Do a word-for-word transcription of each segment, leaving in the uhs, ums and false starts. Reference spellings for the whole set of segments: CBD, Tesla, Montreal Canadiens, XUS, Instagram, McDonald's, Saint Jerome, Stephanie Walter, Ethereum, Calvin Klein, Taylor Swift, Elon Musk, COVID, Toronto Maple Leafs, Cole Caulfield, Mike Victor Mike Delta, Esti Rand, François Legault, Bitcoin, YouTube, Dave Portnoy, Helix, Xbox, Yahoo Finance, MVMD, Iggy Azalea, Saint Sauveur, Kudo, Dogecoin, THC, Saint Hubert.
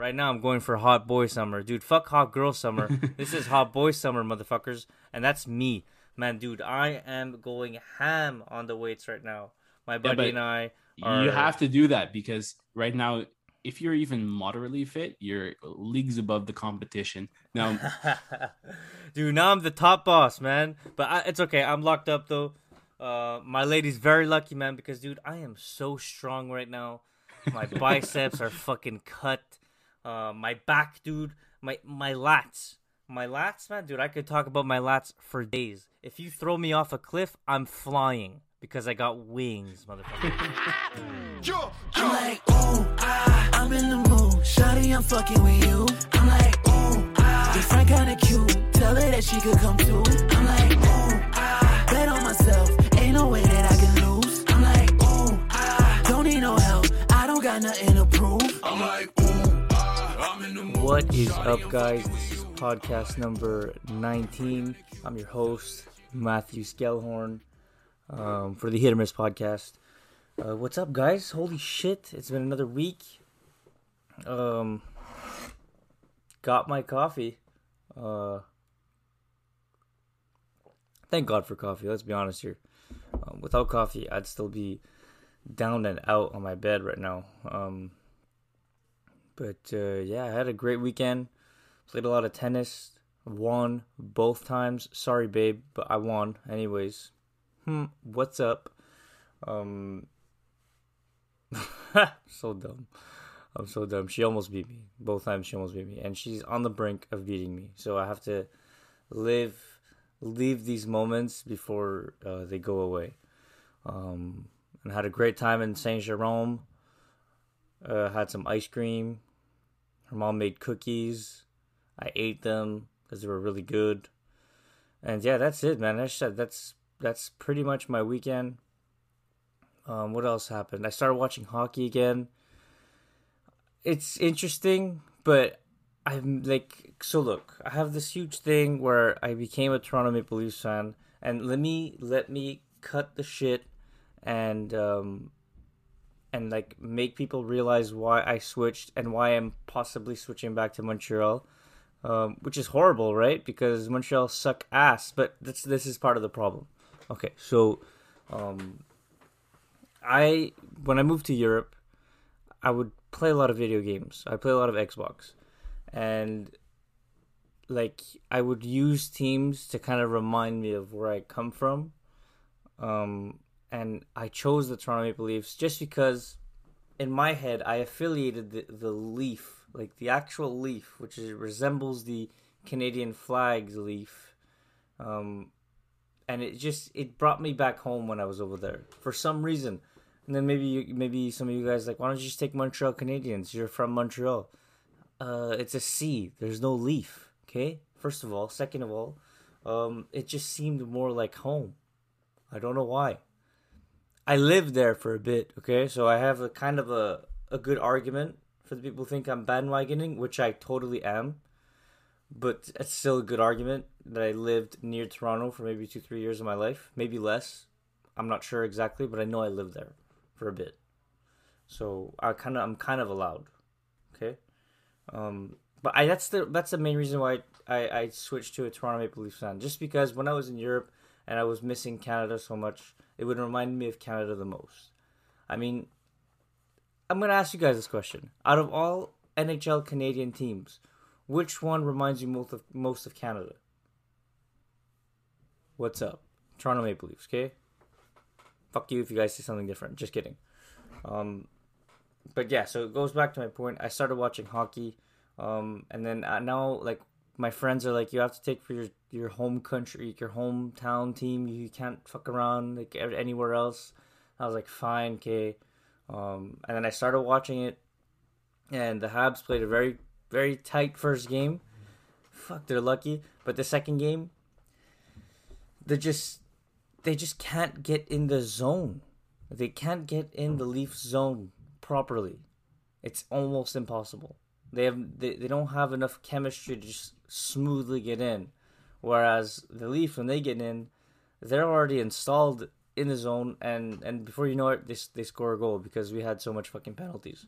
Right now, I'm going for hot boy summer. Dude, fuck hot girl summer. This is hot boy summer, motherfuckers. And that's me. Man, dude, I am going ham on the weights right now. My buddy yeah, and I are... You have to do that because right now, if you're even moderately fit, you're leagues above the competition. Now, dude, now I'm the top boss, man. But I, it's okay. I'm locked up, though. Uh, my lady's very lucky, man, because, dude, I am so strong right now. My biceps are fucking cut. Uh, my back, dude, my my lats, my lats, man, dude, I could talk about my lats for days. If you throw me off a cliff, I'm flying because I got wings, motherfucker. I'm like, ooh, ah, I'm in the mood, shawty, I'm fucking with you. I'm like, ooh, ah, you find kinda cute, tell her that she could come too. I'm like, ooh, ah, bet on myself, ain't no way that I can lose. I'm like, ooh, ah, don't need no help, I don't got nothing to prove. I'm like, ooh. What is up, guys? This is podcast number nineteen. I'm your host, Matthew Skellhorn, um, for the Hit or Miss podcast. Uh, what's up, guys? Holy shit, it's been another week. Um, got my coffee. Uh, thank God for coffee, let's be honest here. Um, without coffee, I'd still be down and out on my bed right now. Um... But, uh, yeah, I had a great weekend, played a lot of tennis, won both times. Sorry, babe, but I won anyways. Hmm, what's up? Um, so dumb. I'm so dumb. She almost beat me. Both times she almost beat me. And she's on the brink of beating me. So I have to live, leave these moments before uh, they go away. Um, and I had a great time in Saint Jerome. Uh, had some ice cream. Her mom made cookies. I ate them because they were really good. And yeah, that's it, man. I said that's that's pretty much my weekend. Um, what else happened? I started watching hockey again. It's interesting, but I'm like, so look, I have this huge thing where I became a Toronto Maple Leafs fan, and let me let me cut the shit and um. and like make people realize why I switched and why I'm possibly switching back to Montreal, um, which is horrible, right? Because Montreal suck ass, but this, this is part of the problem. Okay, so um, I when I moved to Europe, I would play a lot of video games. I play a lot of Xbox. And like I would use teams to kind of remind me of where I come from. Um And I chose the Toronto Maple Leafs just because, in my head, I affiliated the, the leaf, like the actual leaf, which is, resembles the Canadian flag's leaf. Um, and it just, it brought me back home when I was over there, for some reason. And then maybe you, maybe some of you guys are like, why don't you just take Montreal Canadiens? You're from Montreal. Uh, it's a C. There's no leaf, okay? First of all. Second of all, um, it just seemed more like home. I don't know why. I lived there for a bit, okay? So I have a kind of a, a good argument for the people who think I'm bandwagoning, which I totally am. But it's still a good argument that I lived near Toronto for maybe two, three years of my life. Maybe less. I'm not sure exactly, but I know I lived there for a bit. So I kind of, I'm kind of allowed, okay? Um, but I that's the that's the main reason why I, I, I switched to a Toronto Maple Leafs fan. Just because when I was in Europe and I was missing Canada so much, it would remind me of Canada the most. I mean, I'm going to ask you guys this question. Out of all N H L Canadian teams, which one reminds you most of, most of Canada? What's up? Toronto Maple Leafs, okay? Fuck you if you guys say something different. Just kidding. Um, but yeah, so it goes back to my point. I started watching hockey. Um, and then I, now, like, my friends are like, you have to take for your, your home country, your hometown team. You can't fuck around like anywhere else. I was like, fine, okay. Um, and then I started watching it, and the Habs played a very, very tight first game. Fuck, they're lucky. But the second game, they just, they just can't get in the zone. They can't get in the Leafs zone properly. It's almost impossible. They have, they, they don't have enough chemistry to just smoothly get in, whereas the Leafs, when they get in, they're already installed in the zone, and, and before you know it, they they score a goal because we had so much fucking penalties.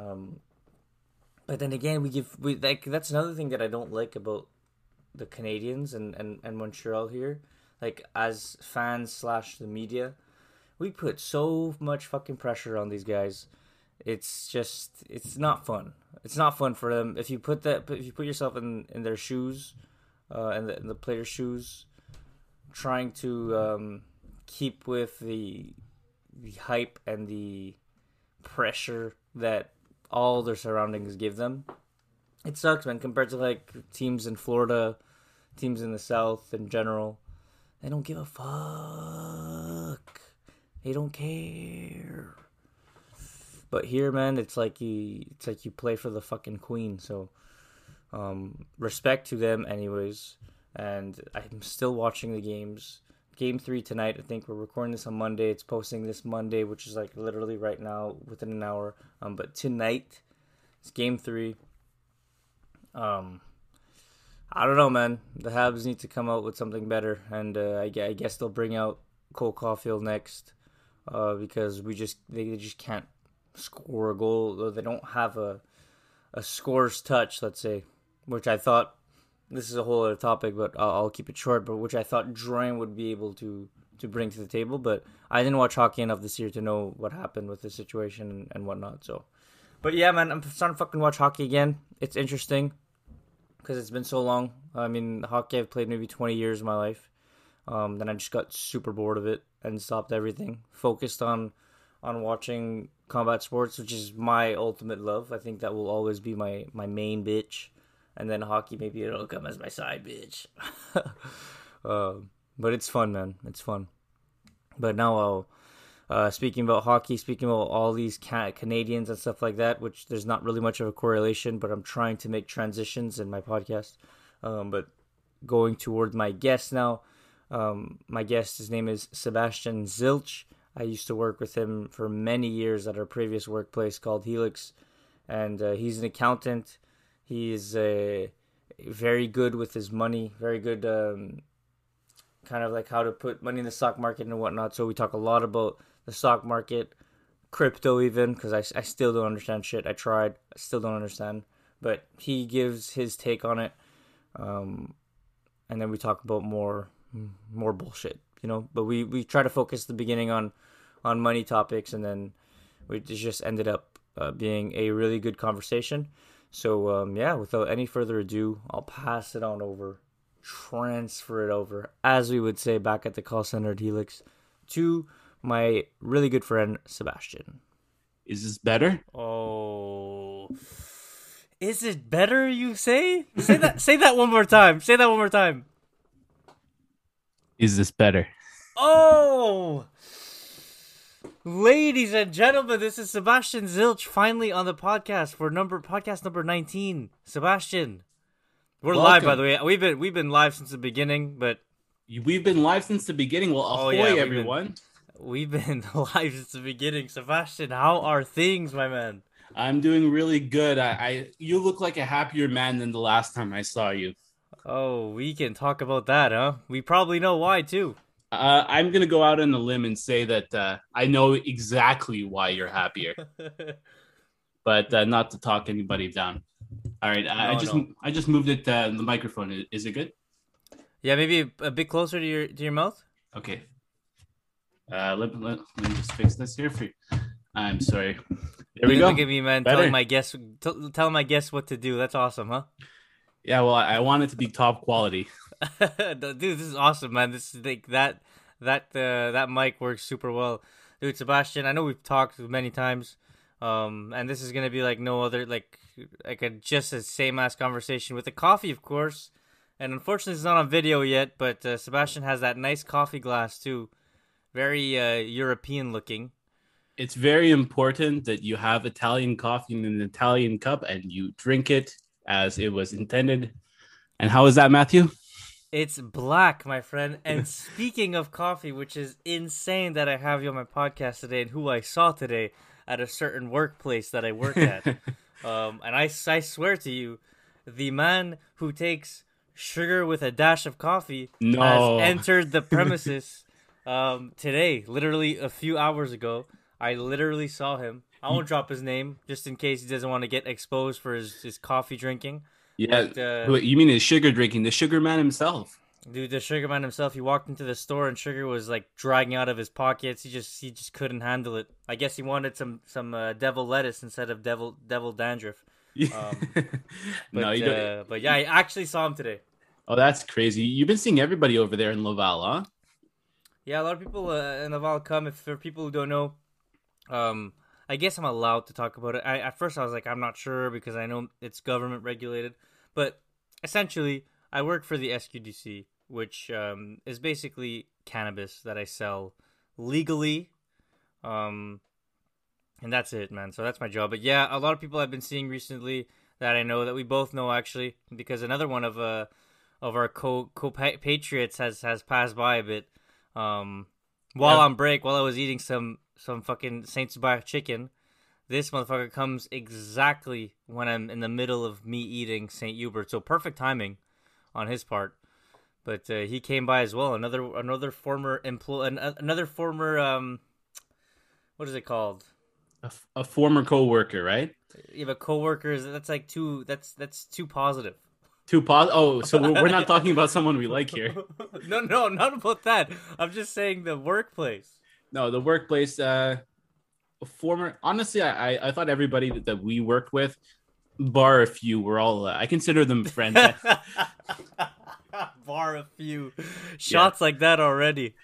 Um, But then again, we give we like that's another thing that I don't like about the Canadians and, and, and Montreal here. Like, as fans slash the media, we put so much fucking pressure on these guys. It's just it's not fun. It's not fun for them. If you put that if you put yourself in, in their shoes, uh, and the, in the players' shoes, trying to um, keep with the the hype and the pressure that all their surroundings give them, it sucks, man. Compared to like teams in Florida, teams in the South in general, they don't give a fuck. They don't care. But here, man, it's like you it's like you play for the fucking queen. So um, respect to them anyways. And I'm still watching the games. Game three tonight. I think we're recording this on Monday. It's posting this Monday, which is like literally right now, within an hour. Um, but tonight, it's game three. Um, I don't know, man. The Habs need to come out with something better, and uh, I, I guess they'll bring out Cole Caulfield next, uh, because we just they, they just can't score a goal. Or they don't have a a scorer's touch, let's say, which I thought. This is a whole other topic, but I'll, I'll keep it short, but which I thought Drouin would be able to, to bring to the table, but I didn't watch hockey enough this year to know what happened with the situation and, and whatnot, so. But yeah, man, I'm starting to fucking watch hockey again. It's interesting, because it's been so long. I mean, hockey I've played maybe twenty years of my life. Um, then I just got super bored of it and stopped everything. Focused on, on watching combat sports, which is my ultimate love. I think that will always be my, my main bitch. And then hockey, maybe it'll come as my side bitch. uh, but it's fun, man. It's fun. But now, I'll, uh, speaking about hockey, speaking about all these ca- Canadians and stuff like that, which there's not really much of a correlation, but I'm trying to make transitions in my podcast. Um, but going toward my guest now, um, my guest, his name is Sebastian Zilch. I used to work with him for many years at our previous workplace called Helix. And uh, he's an accountant. He is uh, very good with his money, very good um, kind of like how to put money in the stock market and whatnot. So we talk a lot about the stock market, crypto even, because I, I still don't understand shit. I tried, I still don't understand. But he gives his take on it. Um, and then we talk about more more bullshit, you know. But we, we try to focus the beginning on, on money topics, and then we just ended up uh, being a really good conversation. So, um, yeah, without any further ado, I'll pass it on over, transfer it over, as we would say back at the call center at Helix, to my really good friend, Sebastian. Is this better? Oh, is it better, you say? Say that Say that one more time. Say that one more time. Is this better? Oh, ladies and gentlemen, this is Sebastian Zilch finally on the podcast for number podcast number nineteen. Sebastian, we're Welcome. live, by the way. We've been we've been live since the beginning, but we've been live since the beginning. Well, ahoy, oh, yeah, we've everyone. Been, we've been live since the beginning. Sebastian, how are things, my man? I'm doing really good. I, I you look like a happier man than the last time I saw you. Oh, we can talk about that, huh? We probably know why too. Uh, I'm going to go out on a limb and say that uh, I know exactly why you're happier, but uh, not to talk anybody down. All right. I, no, I just no. I just moved it uh, the microphone. Is it good? Yeah, maybe a, a bit closer to your to your mouth. Okay. Uh, let, let, let me just fix this here for you. I'm sorry. There we go. Look at me, man. Better. Telling my guests, t- telling my guests what to do. That's awesome, huh? Yeah, well, I, I want it to be top quality. Dude, this is awesome, man. This is like that that uh, that mic works super well, dude. Sebastian, I know we've talked many times, um, and this is gonna be like no other, like like a just a same ass conversation with the coffee, of course. And unfortunately, it's not on video yet, but uh, Sebastian has that nice coffee glass too, very uh, European looking. It's very important that you have Italian coffee in an Italian cup and you drink it as it was intended. And how is that, Matthew? It's black, my friend. And speaking of coffee, which is insane that I have you on my podcast today and who I saw today at a certain workplace that I work at. um, and I, I swear to you, the man who takes sugar with a dash of coffee no. has entered the premises um, today, literally a few hours ago. I literally saw him. I won't drop his name just in case he doesn't want to get exposed for his, his coffee drinking. Yeah, but, uh, wait, you mean his sugar drinking? The sugar man himself. Dude, the sugar man himself. He walked into the store and sugar was like dragging out of his pockets. He just he just couldn't handle it. I guess he wanted some some uh, devil lettuce instead of devil devil dandruff. Um, but, no, you don't... Uh, but yeah, I actually saw him today. Oh, that's crazy! You've been seeing everybody over there in Laval, huh? Yeah, a lot of people uh, in Laval come. If for people who don't know, um, I guess I'm allowed to talk about it. I, at first, I was like, I'm not sure because I know it's government regulated, but essentially, I work for the S Q D C, which um, is basically cannabis that I sell legally, um, and that's it, man. So that's my job. But yeah, a lot of people I've been seeing recently that I know that we both know actually, because another one of uh, of our co co patriots has has passed by a bit. Um, while yeah. on break, while I was eating some, some fucking Saint Sauveur chicken, this motherfucker comes exactly when I'm in the middle of me eating Saint Hubert. So perfect timing on his part, but, uh, he came by as well. Another, another former employee, an, another former, um, what is it called? A, f- a former coworker, right? You have a coworker. That's like too, that's, that's too positive. Too pos- Oh, so we're not talking about someone we like here. No, no, not about that. I'm just saying the workplace. No, the workplace. Uh, former. Honestly, I I thought everybody that, that we worked with, bar a few, were all. Uh, I consider them friends. Bar a few. Shots yeah. like that already.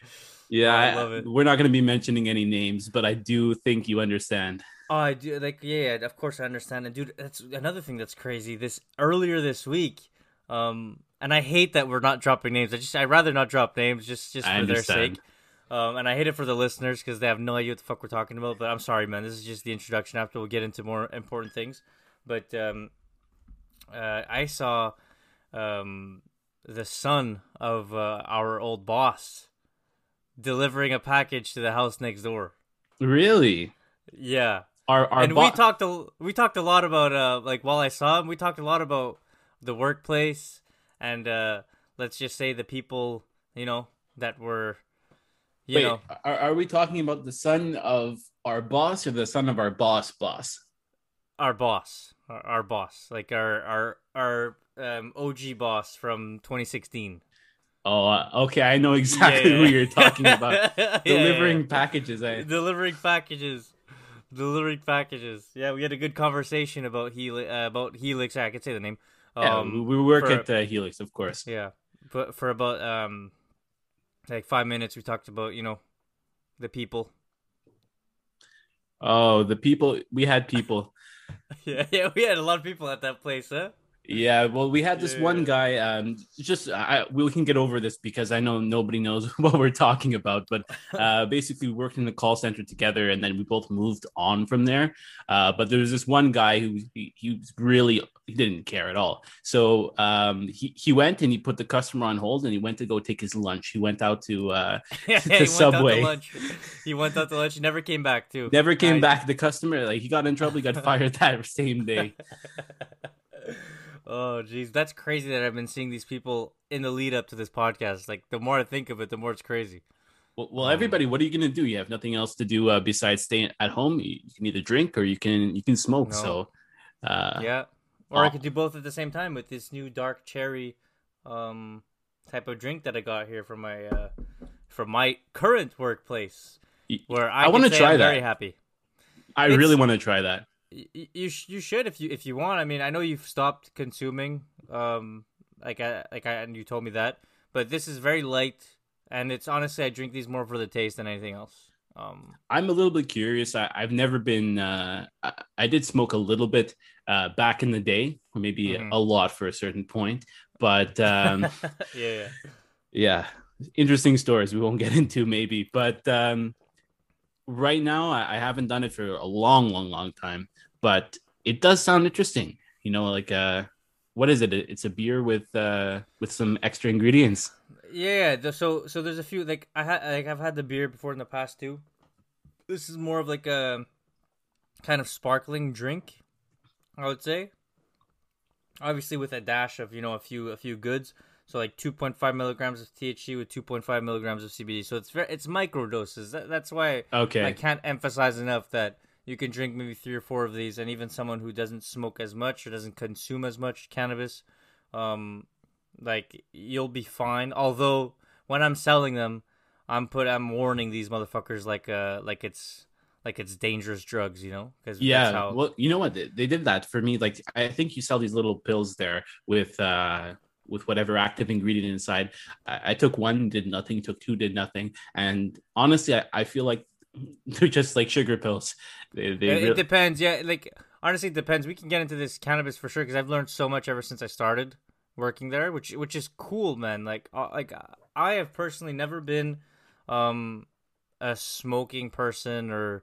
Yeah, I love it. I, we're not going to be mentioning any names, but I do think you understand. Oh, I do. Like, yeah, yeah, of course I understand. And dude, that's another thing that's crazy. This earlier this week. Um, and I hate that we're not dropping names. I just, I'd rather not drop names just, just for their sake. Um, and I hate it for the listeners because they have no idea what the fuck we're talking about. But I'm sorry, man. This is just the introduction. After we'll get into more important things. But um, uh, I saw um, the son of uh, our old boss delivering a package to the house next door. Really? Yeah. Our, our and bo- we talked a, we talked a lot about uh, like while I saw him, we talked a lot about the workplace and uh, let's just say the people, you know, that were, you Wait, know. Are, are we talking about the son of our boss or the son of our boss boss? Our boss, our, our boss, like our our our um, O G boss from twenty sixteen. Oh, uh, okay. I know exactly yeah, yeah. who you're talking about. yeah, delivering yeah, yeah. packages. I... Delivering packages. Delivering packages. Yeah, we had a good conversation about Heli- uh, about Helix. I could say the name. Um, yeah, we work for, at uh, Helix, of course. Yeah, but for about um, like five minutes, we talked about, you know, the people. Oh, the people. We had people. yeah, yeah, we had a lot of people at that place, huh? Yeah, well, we had this yeah. one guy. Um, just I, we can get over this because I know nobody knows what we're talking about. But uh, basically, we worked in the call center together, and then we both moved on from there. Uh, but there was this one guy who he, he was really he didn't care at all. So um, he he went and he put the customer on hold, and he went to go take his lunch. He went out to uh, yeah, to he Subway. Went out to lunch. He went out to lunch. He never came back too. Never came I... back. The customer, like, he got in trouble. He got fired that same day. Oh, geez. That's crazy that I've been seeing these people in the lead up to this podcast. Like, the more I think of it, the more it's crazy. Well, well um, everybody, what are you going to do? You have nothing else to do uh, besides staying at home. You, you can either drink or you can you can smoke. No. So, uh, yeah. Or oh. I could do both at the same time with this new dark cherry um, type of drink that I got here from my uh, from my current workplace. Where I, I want to try I'm that. Very happy. I it's, really want to try that. You you should if you if you want. I mean, I know you've stopped consuming, um, like I like I and you told me that, but this is very light, and it's honestly I drink these more for the taste than anything else. Um, I'm a little bit curious. I, I've never been. Uh, I, I did smoke a little bit uh, back in the day, maybe mm-hmm. a lot for a certain point, but um, yeah, yeah, interesting stories we won't get into maybe, but um, right now I, I haven't done it for a long, long, long time. But it does sound interesting, you know. Like, uh, what is it? It's a beer with uh, with some extra ingredients. Yeah. So, so there's a few. Like, I ha- like I've had the beer before in the past too. This is more of like a kind of sparkling drink, I would say. Obviously, with a dash of you know a few a few goods. So like two point five milligrams of T H C with two point five milligrams of C B D. So it's very, it's micro doses. That, that's why okay. I can't emphasize enough that. you can drink maybe three or four of these, and even someone who doesn't smoke as much or doesn't consume as much cannabis, um, like, you'll be fine. Although when I'm selling them, I'm put I'm warning these motherfuckers like uh like it's like it's dangerous drugs, you know? Cause yeah, that's how... well, you know what? They, they did that for me. Like, I think you sell these little pills there with uh with whatever active ingredient inside. I, I took one, did nothing. Took two, did nothing. And honestly, I, I feel like they're just like sugar pills. They, they it, really... it depends. Yeah, like, honestly, it depends. We can get into this cannabis for sure because I've learned so much ever since I started working there, which which is cool, man. Like, uh, like I have personally never been um, a smoking person or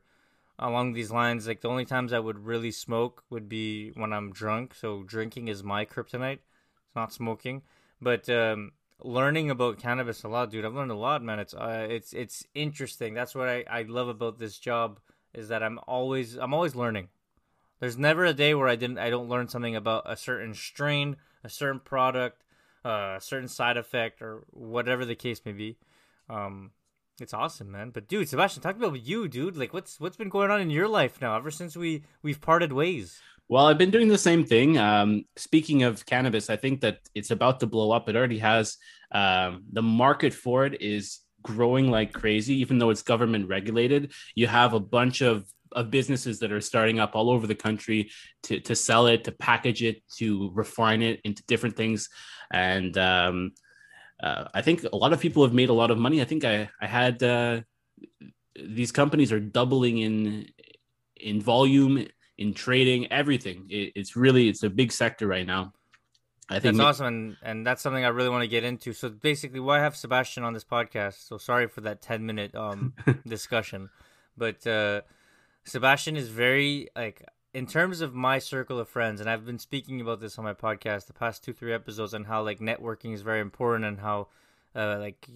along these lines. Like, the only times I would really smoke would be when I'm drunk. So drinking is my kryptonite. It's not smoking, but um, learning about cannabis a lot, dude. I've learned a lot, man. It's uh, it's it's interesting. That's what I, I love about this job is that I'm always I'm always learning. There's never a day where I didn't I don't learn something about a certain strain, a certain product, uh, a certain side effect, or whatever the case may be. Um, it's awesome, man. But dude, Sebastian, talk about you, dude. Like, what's what's been going on in your life now ever since we we've parted ways? Well, I've been doing the same thing. Um, speaking of cannabis, I think that it's about to blow up. It already has. Um, the market for it is growing like crazy, even though it's government regulated. You have a bunch of, of businesses that are starting up all over the country to, to sell it, to package it, to refine it into different things. And um, uh, I think a lot of people have made a lot of money. I think I, I had uh, these companies are doubling in in volume, in trading, everything. It, it's really, it's a big sector right now. I think that's awesome. And, and that's something I really want to get into. So basically why have Sebastian on this podcast? So sorry for that ten minute um, discussion, but uh, Sebastian is very, like, in terms of my circle of friends, and I've been speaking about this on my podcast, the past two, three episodes, on how like networking is very important and how uh, like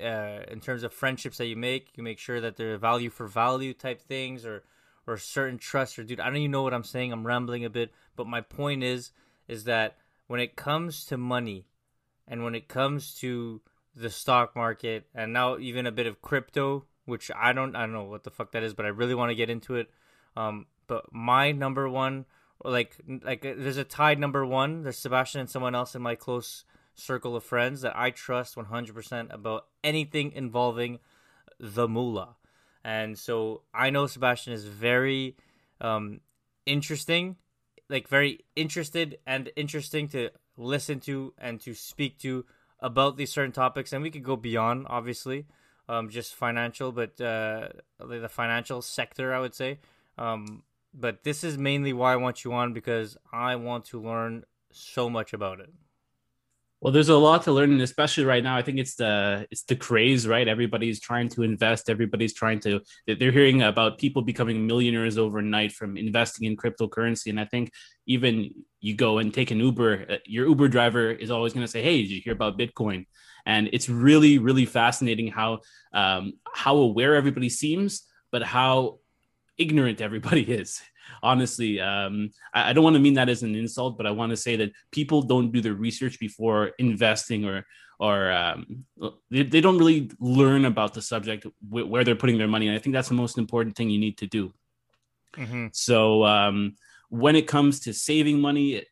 uh, in terms of friendships that you make, you make sure that they're value for value type things, or, or certain trust, or dude, I don't even know what I'm saying. I'm rambling a bit, but my point is, is that when it comes to money, and when it comes to the stock market, and now even a bit of crypto, which I don't, I don't know what the fuck that is, but I really want to get into it. Um, but my number one, like, like there's a tied number one. There's Sebastian and someone else in my close circle of friends that I trust one hundred percent about anything involving the moolah. And so I know Sebastian is very um, interesting, like very interested and interesting to listen to and to speak to about these certain topics. And we could go beyond, obviously, um, just financial, but uh, the financial sector, I would say. Um, but this is mainly why I want you on, because I want to learn so much about it. Well, there's a lot to learn, and especially right now, I think it's the it's the craze, right? Everybody's trying to invest. Everybody's trying to, they're hearing about people becoming millionaires overnight from investing in cryptocurrency. And I think even you go and take an Uber, your Uber driver is always going to say, hey, did you hear about Bitcoin? And it's really, really fascinating how um, how aware everybody seems, but how ignorant everybody is. Honestly, um, I, I don't want to mean that as an insult, but I want to say that people don't do their research before investing, or or um, they, they don't really learn about the subject, wh- where they're putting their money. And I think that's the most important thing you need to do. Mm-hmm. So um, when it comes to saving money,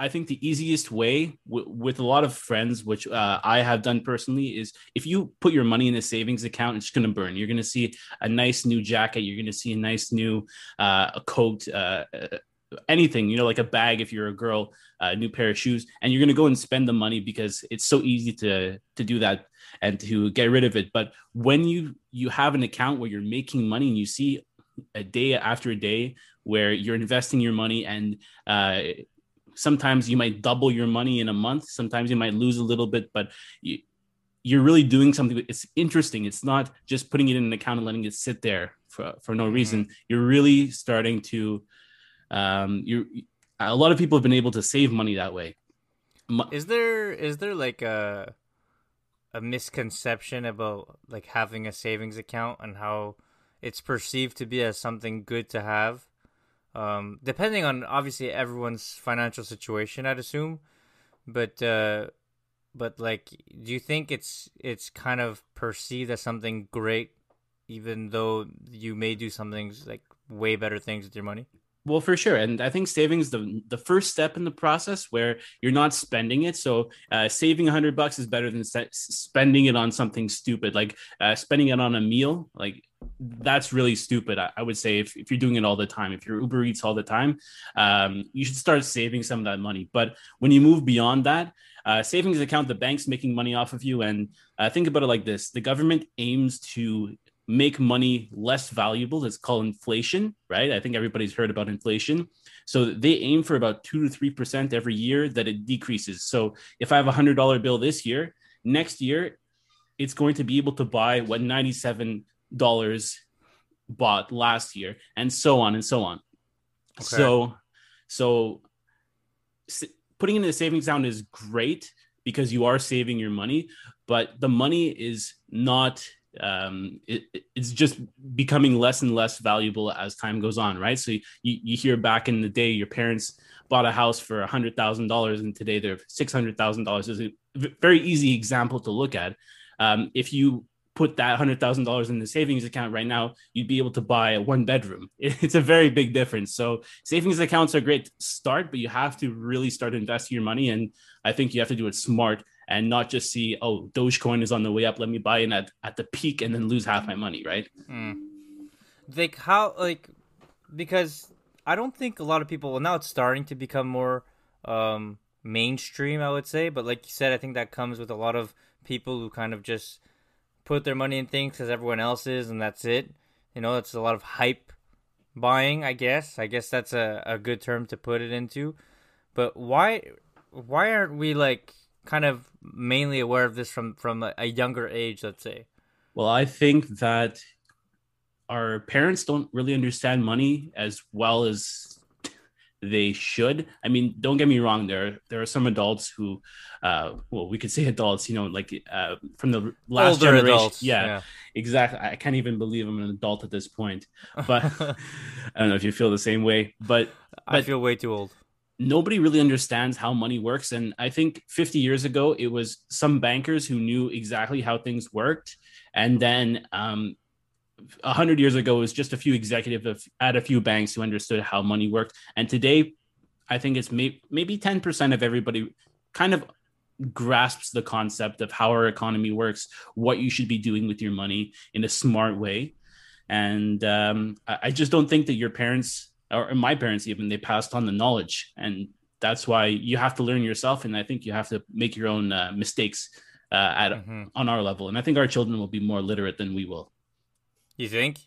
I think the easiest way w- with a lot of friends, which uh, I have done personally, is if you put your money in a savings account, it's going to burn. You're going to see a nice new jacket. You're going to see a nice new uh, a coat, uh, anything, you know, like a bag if you're a girl, a new pair of shoes. And you're going to go and spend the money because it's so easy to to do that and to get rid of it. But when you you have an account where you're making money and you see a day after a day where you're investing your money, and uh sometimes you might double your money in a month. Sometimes you might lose a little bit, but you, you're really doing something. It's interesting. It's not just putting it in an account and letting it sit there for, for no reason. Mm-hmm. You're really starting to, um, you. A lot of people have been able to save money that way. Is there is there like a a misconception about like having a savings account and how it's perceived to be as something good to have? Um, depending on obviously everyone's financial situation, I'd assume, but uh, but like, do you think it's it's kind of perceived as something great even though you may do some things, like way better things with your money? Well, for sure. And I think saving is the, the first step in the process where you're not spending it. So uh, saving one hundred bucks is better than se- spending it on something stupid, like uh, spending it on a meal. Like that's really stupid, I, I would say, if, if you're doing it all the time. If you're Uber Eats all the time, um, you should start saving some of that money. But when you move beyond that, uh, savings account, the bank's making money off of you. And uh, think about it like this. The government aims to make money less valuable. That's called inflation, right? I think everybody's heard about inflation. So they aim for about two to three percent every year that it decreases. So if I have a one hundred dollar bill this year, next year, it's going to be able to buy what ninety-seven dollars bought last year, and so on and so on. Okay. So, so putting it in a savings account is great because you are saving your money, but the money is not... um it, it's just becoming less and less valuable as time goes on, right? So you, you hear back in the day your parents bought a house for a hundred thousand dollars and today they're six hundred thousand dollars is a very easy example to look at. Um if you put that hundred thousand dollars in the savings account right now, you'd be able to buy a one bedroom. It's a very big difference. So savings accounts are great to start, but you have to really start investing your money, and I think you have to do it smart and not just see, oh, Dogecoin is on the way up, let me buy in at, at the peak and then lose half my money, right? Mm. Like how, like, because I don't think a lot of people, well, now it's starting to become more um, mainstream, I would say. But like you said, I think that comes with a lot of people who kind of just put their money in things because everyone else is, and that's it. You know, it's a lot of hype buying, I guess. I guess that's a, a good term to put it into. But why, why aren't we like... kind of mainly aware of this from from a younger age, let's say? Well, I think that our parents don't really understand money as well as they should. I mean, don't get me wrong, there there are some adults who uh well we could say adults, you know, like uh from the last older generation adults. Yeah, yeah, exactly. I can't even believe I'm an adult at this point, but I don't know if you feel the same way, but, but I feel way too old. Nobody really understands how money works. And I think fifty years ago, it was some bankers who knew exactly how things worked. And then um, one hundred years ago, it was just a few executives at a few banks who understood how money worked. And today, I think it's may- maybe ten percent of everybody kind of grasps the concept of how our economy works, what you should be doing with your money in a smart way. And um, I-, I just don't think that your parents... or my parents even, they passed on the knowledge. And that's why you have to learn yourself. And I think you have to make your own uh, mistakes uh, at mm-hmm. on our level. And I think our children will be more literate than we will. You think?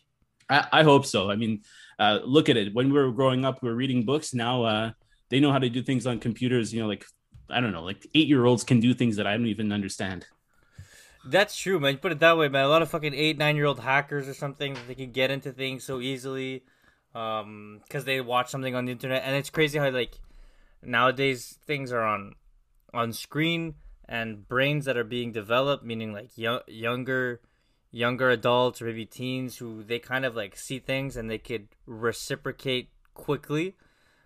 I, I hope so. I mean, uh, look at it. When we were growing up, we were reading books. Now uh, they know how to do things on computers. You know, like, I don't know, like eight-year-olds can do things that I don't even understand. That's true, man. You put it that way, man. A lot of fucking eight, nine-year-old hackers or something, they can get into things so easily. Um, because they watch something on the internet, and it's crazy how like nowadays things are on on screen, and brains that are being developed, meaning like yo- younger younger adults or maybe teens, who they kind of like see things and they could reciprocate quickly.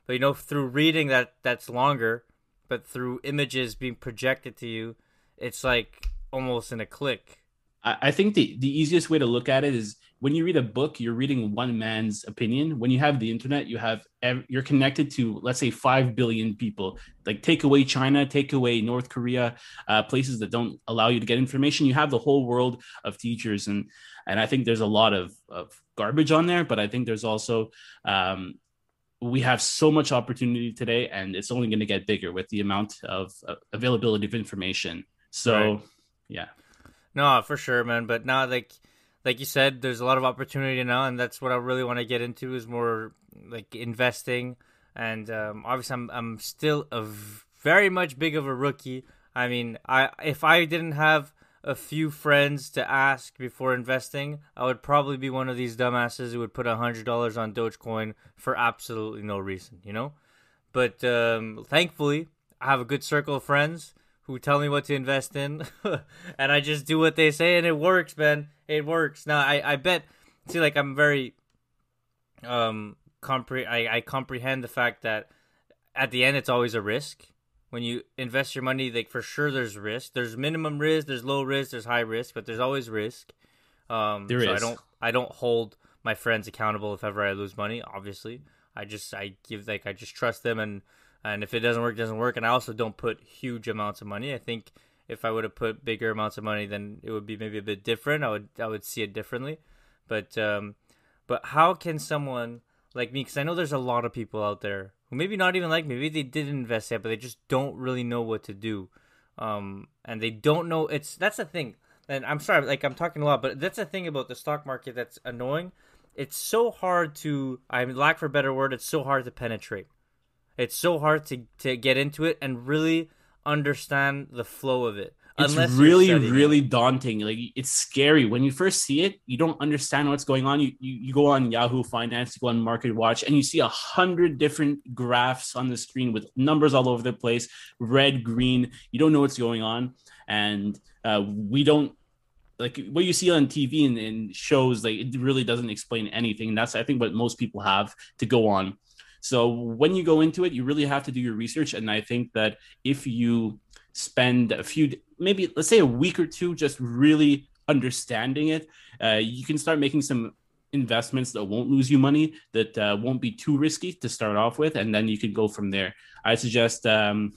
But you know, through reading that that's longer, but through images being projected to you, it's like almost in a click. I think the, the easiest way to look at it is when you read a book, you're reading one man's opinion. When you have the internet, you have ev- you're connected to, let's say, five billion people. Like take away China, take away North Korea, uh, places that don't allow you to get information. You have the whole world of teachers. And and I think there's a lot of, of garbage on there, but I think there's also, um, we have so much opportunity today, and it's only going to get bigger with the amount of uh, availability of information. So, right. Yeah. No, for sure, man. But now, like, like you said, there's a lot of opportunity now, and that's what I really want to get into is more like investing. And um, obviously, I'm I'm still a very much big of a rookie. I mean, I if I didn't have a few friends to ask before investing, I would probably be one of these dumbasses who would put a hundred dollars on Dogecoin for absolutely no reason, you know. But um, thankfully, I have a good circle of friends who tell me what to invest in, and I just do what they say, and it works, man. It works. Now, I, I bet, see, like, I'm very, um, compre- I, I comprehend the fact that at the end, it's always a risk. When you invest your money, like, for sure there's risk. There's minimum risk, there's low risk, there's high risk, but there's always risk. Um, there so is. I don't, I don't hold my friends accountable if ever I lose money. Obviously, I just I give like I just trust them, and and if it doesn't work, it doesn't work. And I also don't put huge amounts of money. I think if I would have put bigger amounts of money, then it would be maybe a bit different. I would I would see it differently. But um, but how can someone like me? Because I know there's a lot of people out there who maybe not even like me. Maybe they did invest yet, but they just don't really know what to do. Um, and they don't know. It's that's the thing. And I'm sorry, like I'm talking a lot, but that's the thing about the stock market that's annoying. It's so hard to, I lack for a better word, it's so hard to penetrate. It's so hard to, to get into it and really understand the flow of it. It's Unless really, really it. daunting. Like, it's scary. When you first see it, you don't understand what's going on. You, you you go on Yahoo Finance, you go on Market Watch, and you see a hundred different graphs on the screen with numbers all over the place, red, green. You don't know what's going on. And uh, we don't, like what you see on T V and, and shows, like it really doesn't explain anything. And that's, I think, what most people have to go on. So when you go into it, you really have to do your research. And I think that if you spend a few, maybe let's say a week or two, just really understanding it, uh, you can start making some investments that won't lose you money, that uh, won't be too risky to start off with. And then you can go from there. I suggest, um,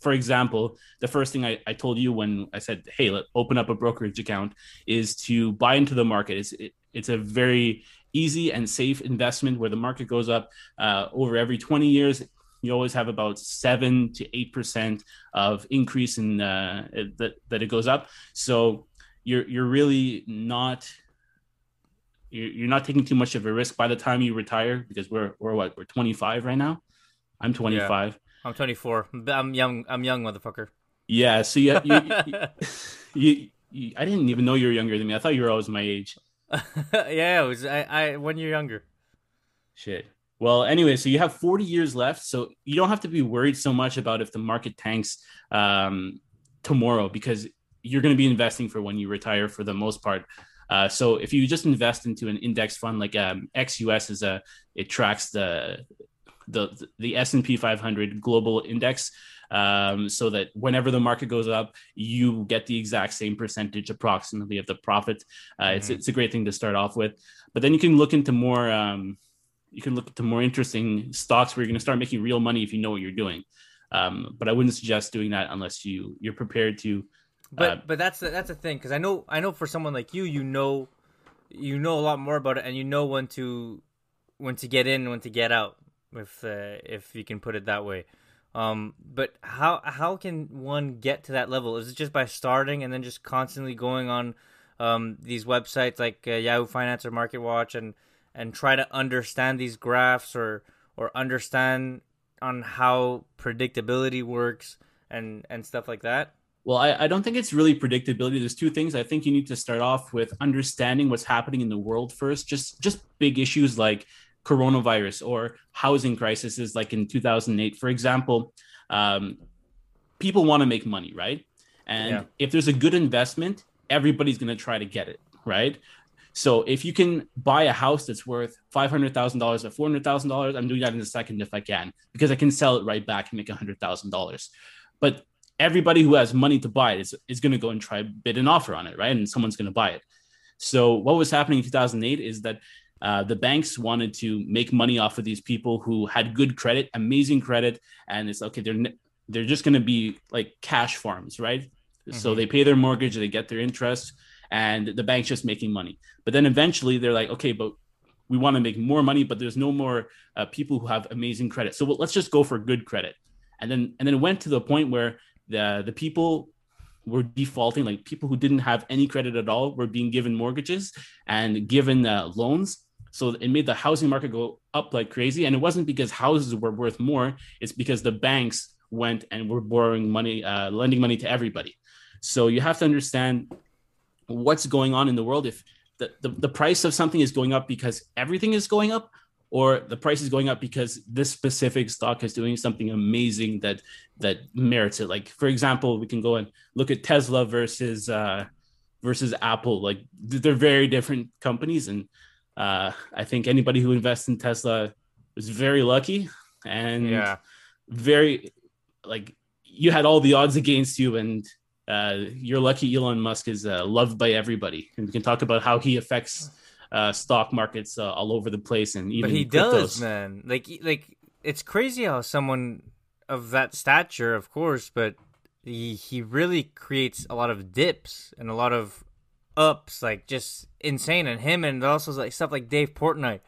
for example, the first thing I, I told you when I said, hey, let open up a brokerage account, is to buy into the market. It's it, it's a very easy and safe investment where the market goes up uh, over every twenty years. You always have about seven to eight percent of increase in uh, that that it goes up. So you're you're really not you're, you're not taking too much of a risk by the time you retire, because we're we're what we're twenty-five right now. I'm twenty-five. Yeah. I'm twenty-four. I'm young. I'm young, motherfucker. Yeah. So you you, you, you, you, I didn't even know you were younger than me. I thought you were always my age. yeah, it was. I, I one year younger. Shit. Well, anyway, so you have forty years left, so you don't have to be worried so much about if the market tanks um, tomorrow, because you're going to be investing for when you retire for the most part. Uh, so if you just invest into an index fund like um, X U S is a, it tracks the. the the S and P five hundred global index, um, so that whenever the market goes up, you get the exact same percentage approximately of the profit. Uh, mm-hmm. It's it's a great thing to start off with, but then you can look into more um, you can look into more interesting stocks where you're going to start making real money if you know what you're doing. Um, but I wouldn't suggest doing that unless you you're prepared to. But uh, but that's the, that's the thing, because I know I know for someone like you, you know you know a lot more about it, and you know when to when to get in and when to get out. If uh, if you can put it that way, um, but how how can one get to that level? Is it just by starting and then just constantly going on um, these websites like uh, Yahoo Finance or Market Watch and, and try to understand these graphs or or understand on how predictability works and, and stuff like that? Well, I, I don't think it's really predictability. There's two things. I think you need to start off with understanding what's happening in the world first. Just just big issues like coronavirus or housing crises like in two thousand eight, for example. Um, people want to make money, right? And yeah. if there's a good investment, everybody's going to try to get it, right? So if you can buy a house that's worth five hundred thousand dollars or four hundred thousand dollars, I'm doing that in a second if I can, because I can sell it right back and make one hundred thousand dollars. But everybody who has money to buy it is, is going to go and try bid an offer on it, right? And someone's going to buy it. So what was happening in two thousand eight is that Uh, the banks wanted to make money off of these people who had good credit, amazing credit, and it's okay. They're they're just going to be like cash farms, right? Mm-hmm. So they pay their mortgage, they get their interest, and the bank's just making money. But then eventually they're like, okay, but we want to make more money, but there's no more uh, people who have amazing credit, so well, let's just go for good credit. And then and then it went to the point where the the people were defaulting, like people who didn't have any credit at all were being given mortgages and given uh, loans. So it made the housing market go up like crazy. And it wasn't because houses were worth more. It's because the banks went and were borrowing money, uh, lending money to everybody. So you have to understand what's going on in the world. If the, the, the price of something is going up because everything is going up, or the price is going up because this specific stock is doing something amazing that that merits it. Like, for example, we can go and look at Tesla versus uh, versus Apple. Like, they're very different companies, and Uh, I think anybody who invests in Tesla was very lucky, and yeah. very like you had all the odds against you, and uh, you're lucky Elon Musk is uh, loved by everybody. And we can talk about how he affects uh, stock markets uh, all over the place, and even but he cryptos. does, man. Like, like it's crazy how someone of that stature, of course, but he he really creates a lot of dips and a lot of ups, like just insane. And him, and also like stuff like Dave Portnoy.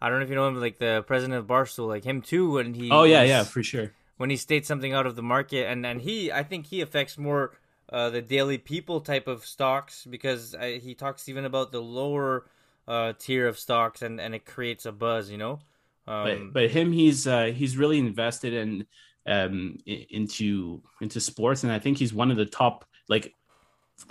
I don't know if you know him, like the president of Barstool, like him too. When he oh yeah was, yeah for sure when he states something out of the market, and and he I think he affects more uh, the daily people type of stocks, because I, he talks even about the lower uh, tier of stocks, and, and it creates a buzz, you know. Um, but, but him, he's uh, he's really invested in um, into into sports, and I think he's one of the top, like.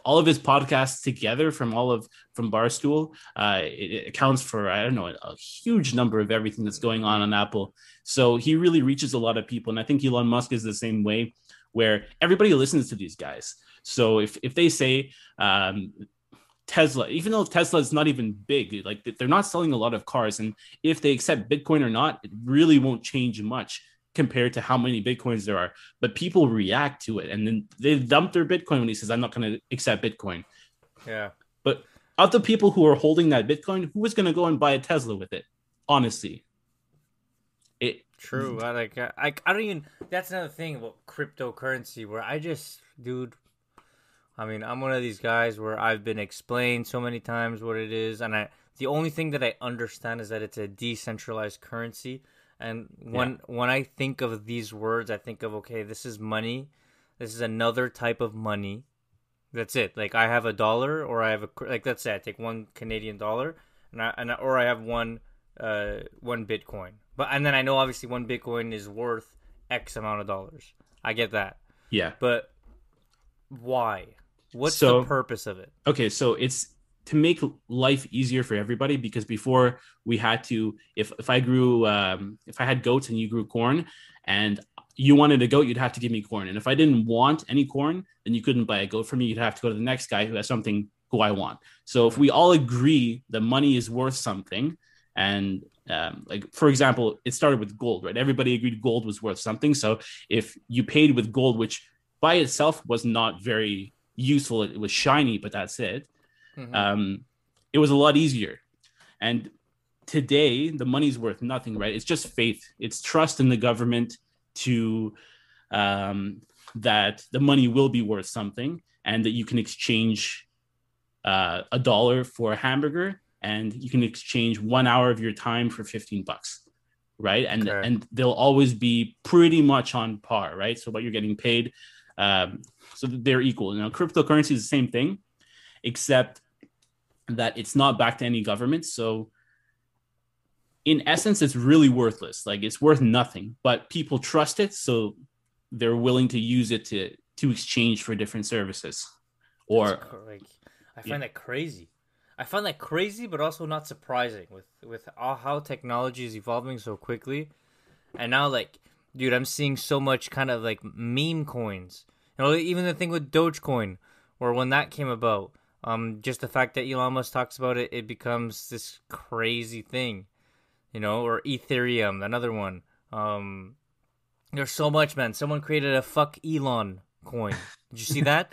All of his podcasts together from all of from Barstool, uh, it, it accounts for, I don't know, a, a huge number of everything that's going on on Apple. So he really reaches a lot of people. And I think Elon Musk is the same way, where everybody listens to these guys. So if, if they say um, Tesla, even though Tesla is not even big, like they're not selling a lot of cars. And if they accept Bitcoin or not, it really won't change much compared to how many Bitcoins there are, but people react to it. And then they dump their Bitcoin when he says, I'm not going to accept Bitcoin. Yeah. But of the people who are holding that Bitcoin, who is going to go and buy a Tesla with it? Honestly. It True. I like, I, I don't even, that's another thing about cryptocurrency where I just, dude, I mean, I'm one of these guys where I've been explained so many times what it is. And I, the only thing that I understand is that it's a decentralized currency. And when yeah. when I think of these words, I think of, okay, this is money. This is another type of money. That's it. Like, I have a dollar, or I have a, like, let's say I take one Canadian dollar, and I, and I, or I have one uh one Bitcoin. But and then I know obviously one Bitcoin is worth X amount of dollars. I get that. Yeah. But why? What's so, the purpose of it? Okay, so it's to make life easier for everybody, because before we had to, if, if I grew, um, if I had goats and you grew corn and you wanted a goat, you'd have to give me corn. And if I didn't want any corn, then you couldn't buy a goat from me. You'd have to go to the next guy who has something who I want. So if we all agree that money is worth something, and um, like, for example, it started with gold, right? Everybody agreed gold was worth something. So if you paid with gold, which by itself was not very useful, it was shiny, but that's it. Mm-hmm. Um, it was a lot easier. And today the money's worth nothing, right? It's just faith. It's trust in the government to, um, that the money will be worth something, and that you can exchange, uh, a dollar for a hamburger, and you can exchange one hour of your time for fifteen bucks. Right. And, okay. and they'll always be pretty much on par, right? So what you're getting paid, um, so they're equal. Now, cryptocurrency is the same thing, except that it's not backed to any government. So in essence, it's really worthless. Like, it's worth nothing, but people trust it. So they're willing to use it to, to exchange for different services. Or like, I find yeah. that crazy. I find that crazy, but also not surprising with, with all, how technology is evolving so quickly. And now, like, dude, I'm seeing so much kind of like meme coins, you know, even the thing with Dogecoin, or when that came about. Um, just the fact that Elon Musk talks about it, it becomes this crazy thing, you know, or Ethereum, another one. Um, there's so much, man. Someone created a fuck Elon coin. Did you see that?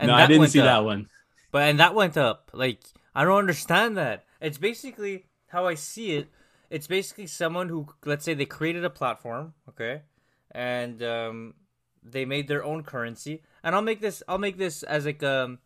And no, that I didn't see up. that one. But and that went up. Like, I don't understand that. It's basically how I see it. It's basically someone who, let's say they created a platform, okay, and um, they made their own currency. And I'll make this. I'll make this as like um.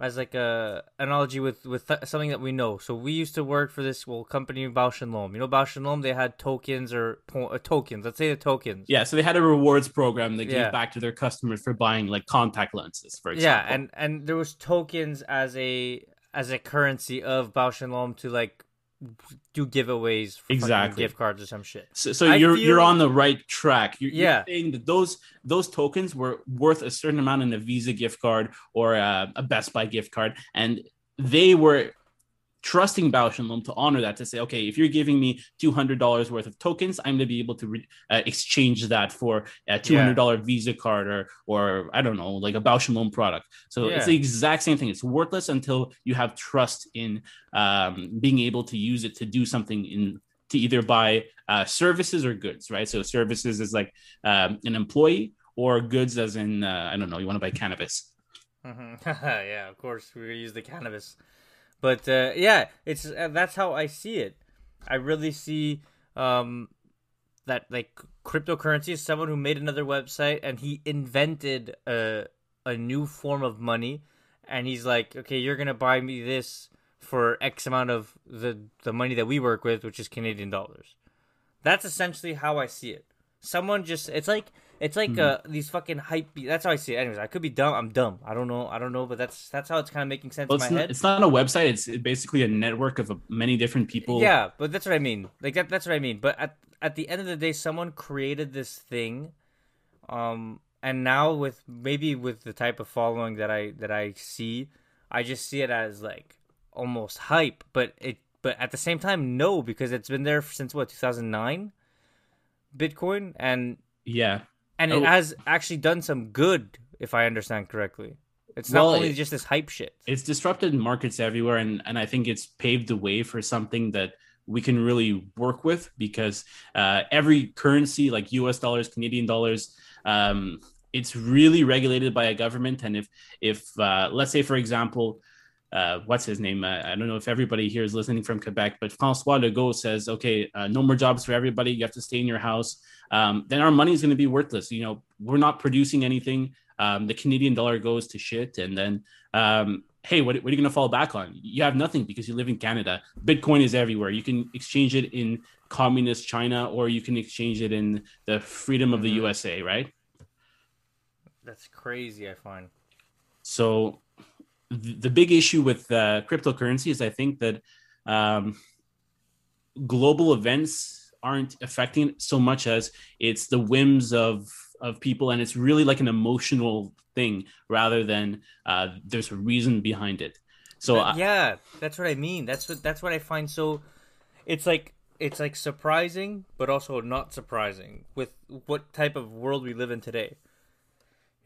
as like a analogy with, with th- something that we know. So we used to work for this well company, Bausch and Lomb. You know, Bausch and Lomb, they had tokens or po- uh, tokens. Let's say the tokens. Yeah, so they had a rewards program that gave yeah. back to their customers for buying like contact lenses, for example. Yeah, and, and there was tokens as a as a currency of Bausch and Lomb to like do giveaways for exactly. gift cards or some shit. So, so you're feel... you're on the right track. You're, yeah. you're saying that those those tokens were worth a certain amount in a Visa gift card or a, a Best Buy gift card, and they were trusting Bausch and Lomb to honor that, to say, okay, if you're giving me two hundred dollars worth of tokens, I'm going to be able to re- uh, exchange that for a two hundred dollars yeah. Visa card or, or I don't know, like a Bausch and Lomb product. So yeah. it's the exact same thing. It's worthless until you have trust in um, being able to use it to do something, in to either buy uh, services or goods, right? So services is like um, an employee, or goods as in, uh, I don't know, you want to buy cannabis. Mm-hmm. yeah, of course, we use the cannabis. But uh, yeah, it's uh, that's how I see it. I really see um, that like cryptocurrency is someone who made another website and he invented a a new form of money, and he's like, okay, you're gonna buy me this for X amount of the the money that we work with, which is Canadian dollars. That's essentially how I see it. Someone just, it's like, it's like mm-hmm. uh, these fucking hype. That's how I see it. Anyways, I could be dumb. I'm dumb. I don't know. I don't know. But that's that's how it's kind of making sense well, in my not, head. It's not a website. It's basically a network of many different people. Yeah, but that's what I mean. Like that, that's what I mean. But at at the end of the day, someone created this thing, um, and now with maybe with the type of following that I that I see, I just see it as like almost hype. But it, but at the same time, no, because it's been there since what two thousand nine, Bitcoin, and yeah. And it oh. has actually done some good, if I understand correctly. It's not well, only it, just this hype shit. It's disrupted markets everywhere, and, and I think it's paved the way for something that we can really work with, because uh, every currency, like U S dollars, Canadian dollars, um, it's really regulated by a government. And if, if uh, let's say, for example... Uh, what's his name? Uh, I don't know if everybody here is listening from Quebec, but François Legault says, okay, uh, no more jobs for everybody. You have to stay in your house. Um, then our money is going to be worthless. You know, we're not producing anything. Um, the Canadian dollar goes to shit. And then, um, hey, what, what are you going to fall back on? You have nothing because you live in Canada. Bitcoin is everywhere. You can exchange it in communist China, or you can exchange it in the freedom mm-hmm. of the U S A, right? That's crazy, I find. So... the big issue with uh, cryptocurrency is I think that um, global events aren't affecting it so much as it's the whims of of people, and it's really like an emotional thing rather than uh, there's a reason behind it. So uh, yeah, that's what I mean. That's what that's what I find so. It's like it's like surprising, but also not surprising with what type of world we live in today.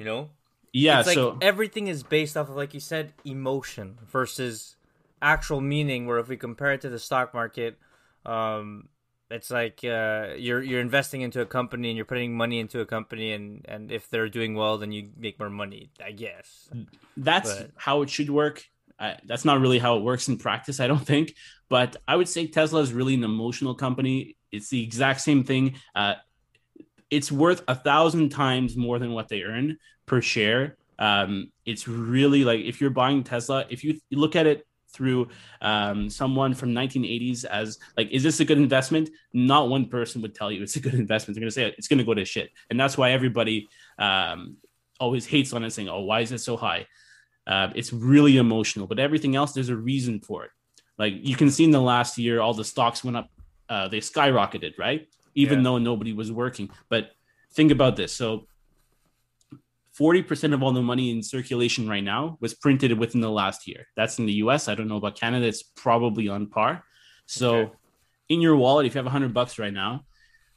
You know. Yeah, it's like so everything is based off of, like you said, emotion versus actual meaning. Where if we compare it to the stock market, um, it's like uh, you're you're investing into a company and you're putting money into a company, and, and if they're doing well, then you make more money. I guess that's but. how it should work. Uh, that's not really how it works in practice, I don't think. But I would say Tesla is really an emotional company. It's the exact same thing. Uh, it's worth a thousand times more than what they earn per share. Um, it's really like if you're buying Tesla, if you th- look at it through um, someone from nineteen eighties as like, is this a good investment? Not one person would tell you it's a good investment. They're going to say it's going to go to shit. And that's why everybody um, always hates on it saying, oh, why is it so high? Uh, it's really emotional, but everything else, there's a reason for it. Like you can see in the last year, all the stocks went up. Uh, they skyrocketed, right? Even yeah. though nobody was working. But think about this. So forty percent of all the money in circulation right now was printed within the last year. That's in the U S. I don't know about Canada. It's probably on par. So okay. in your wallet, if you have one hundred bucks right now,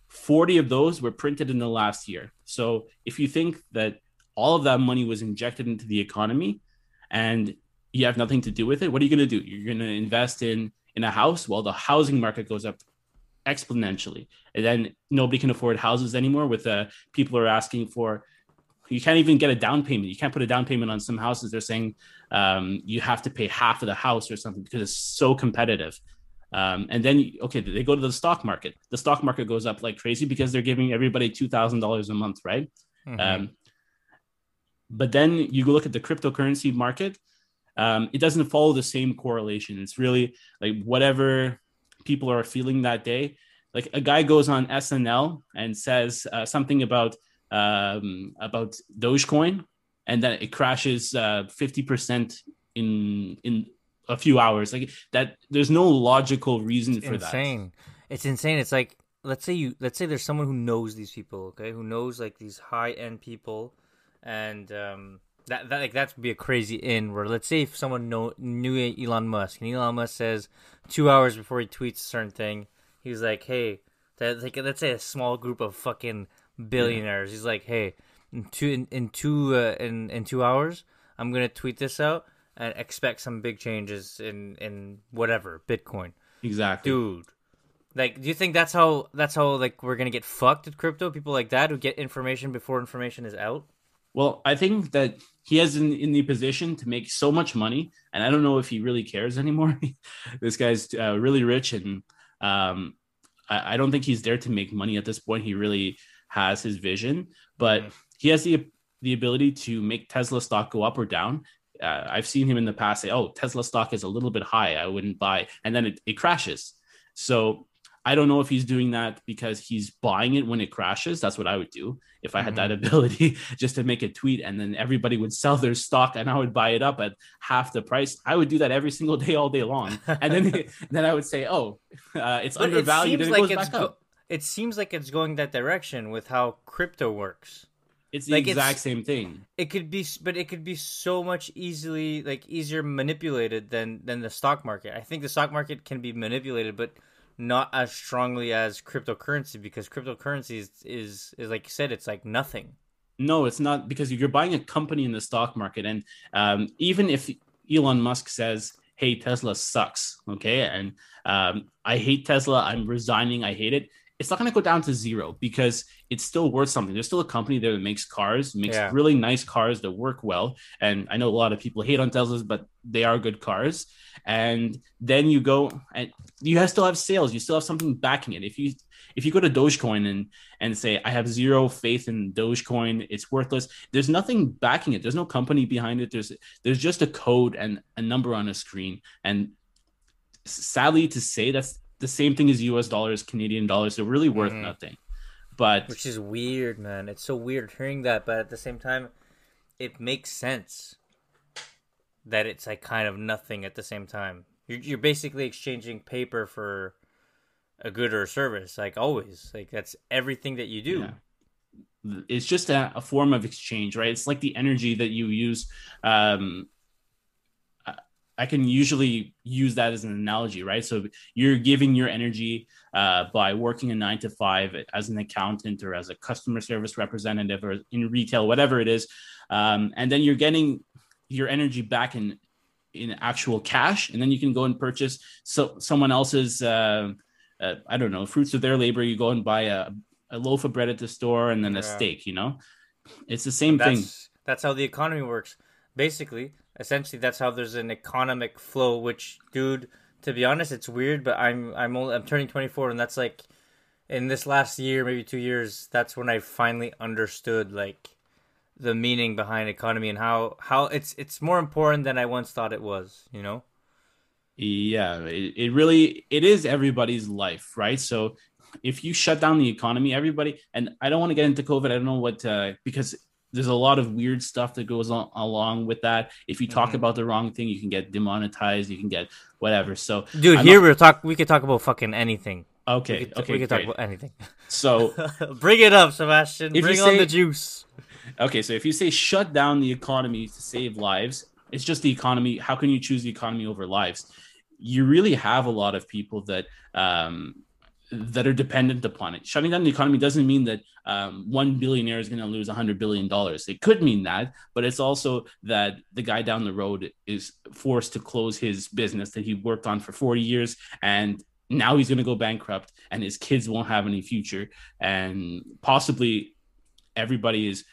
forty of those were printed in the last year. So if you think that all of that money was injected into the economy and you have nothing to do with it, what are you going to do? You're going to invest in, in a house? Well, the housing market goes up exponentially. And then nobody can afford houses anymore with uh, people are asking for, you can't even get a down payment. You can't put a down payment on some houses. They're saying um, you have to pay half of the house or something because it's so competitive. Um, and then, okay, they go to the stock market. The stock market goes up like crazy because they're giving everybody two thousand dollars a month, right? Mm-hmm. Um, but then you look at the cryptocurrency market. Um, it doesn't follow the same correlation. It's really like whatever people are feeling that day. Like a guy goes on S N L and says uh, something about Um, about Dogecoin, and then it crashes uh, fifty percent in in a few hours. Like that, there's no logical reason it's for insane. that. It's insane. It's like let's say you let's say there's someone who knows these people, okay, who knows like these high end people, and um, that that like that would be a crazy in where let's say if someone know, knew Elon Musk, and Elon Musk says two hours before he tweets a certain thing, he's like, hey, that, like let's say a small group of fucking billionaires. He's like, hey, in two in, in two uh, in in two hours, I'm gonna tweet this out and expect some big changes in, in whatever Bitcoin. Exactly, dude. Like, do you think that's how that's how like we're gonna get fucked at crypto? People like that who get information before information is out. Well, I think that he is in, in the position to make so much money, and I don't know if he really cares anymore. This guy's uh, really rich, and um, I, I don't think he's there to make money at this point. He really has his vision, but he has the the ability to make Tesla stock go up or down. Uh, I've seen him in the past say, oh, Tesla stock is a little bit high, I wouldn't buy. And then it, it crashes. So I don't know if he's doing that because he's buying it when it crashes. That's what I would do if I mm-hmm. had that ability, just to make a tweet and then everybody would sell their stock and I would buy it up at half the price. I would do that every single day, all day long. And then then I would say, oh, uh, it's but undervalued. It seems, it, like it's go- it seems like it's going that direction with how crypto works. It's the like exact it's, same thing. It could be, but it could be so much easily, like easier manipulated than, than the stock market. I think the stock market can be manipulated, but not as strongly as cryptocurrency, because cryptocurrency is, is, is like you said, it's like nothing. No, it's not, because you're buying a company in the stock market. And um, even if Elon Musk says, hey, Tesla sucks. Okay. And um, I hate Tesla. I'm resigning. I hate it. It's not going to go down to zero because it's still worth something. There's still a company there that makes cars, makes yeah. really nice cars that work well. And I know a lot of people hate on Teslas, but they are good cars. And then you go and you have, still have sales. You still have something backing it. If you if you go to Dogecoin and, and say, I have zero faith in Dogecoin, it's worthless, there's nothing backing it. There's no company behind it. There's there's just a code and a number on a screen. And sadly to say, that's the same thing as U S dollars, Canadian dollars. They're really worth mm. nothing. But which is weird, man. It's so weird hearing that, but at the same time, it makes sense that it's like kind of nothing at the same time. You're, you're basically exchanging paper for a good or a service, like always. Like that's everything that you do. Yeah. It's just a, a form of exchange, right? It's like the energy that you use. Um, I can usually use that as an analogy, right? So you're giving your energy uh, by working a nine to five as an accountant or as a customer service representative or in retail, whatever it is. Um, and then you're getting your energy back in, in actual cash. And then you can go and purchase so someone else's, uh, uh, I don't know, fruits of their labor. You go and buy a, a loaf of bread at the store and then yeah. a steak, you know, it's the same that's, thing. That's how the economy works. Basically, essentially, that's how there's an economic flow. Which, dude, to be honest, it's weird. But I'm I'm only, I'm turning twenty-four, and that's like in this last year, maybe two years. That's when I finally understood like the meaning behind economy and how, how it's it's more important than I once thought it was. You know? Yeah, it, it really it is everybody's life, right? So if you shut down the economy, everybody. And I don't want to get into COVID. I don't know what uh, because. There's a lot of weird stuff that goes on along with that. If you talk mm-hmm. about the wrong thing, you can get demonetized. You can get whatever. So, dude, I'm here not... we're talk. We could talk about fucking anything. Okay, we could, okay, we could talk about anything. So, bring it up, Sebastian. Bring say... on the juice. Okay, so if you say shut down the economy to save lives, it's just the economy. How can you choose the economy over lives? You really have a lot of people that. Um, that are dependent upon it. Shutting down the economy doesn't mean that um, one billionaire is going to lose one hundred billion dollars. It could mean that, but it's also that the guy down the road is forced to close his business that he worked on for forty years, and now he's going to go bankrupt, and his kids won't have any future, and possibly everybody is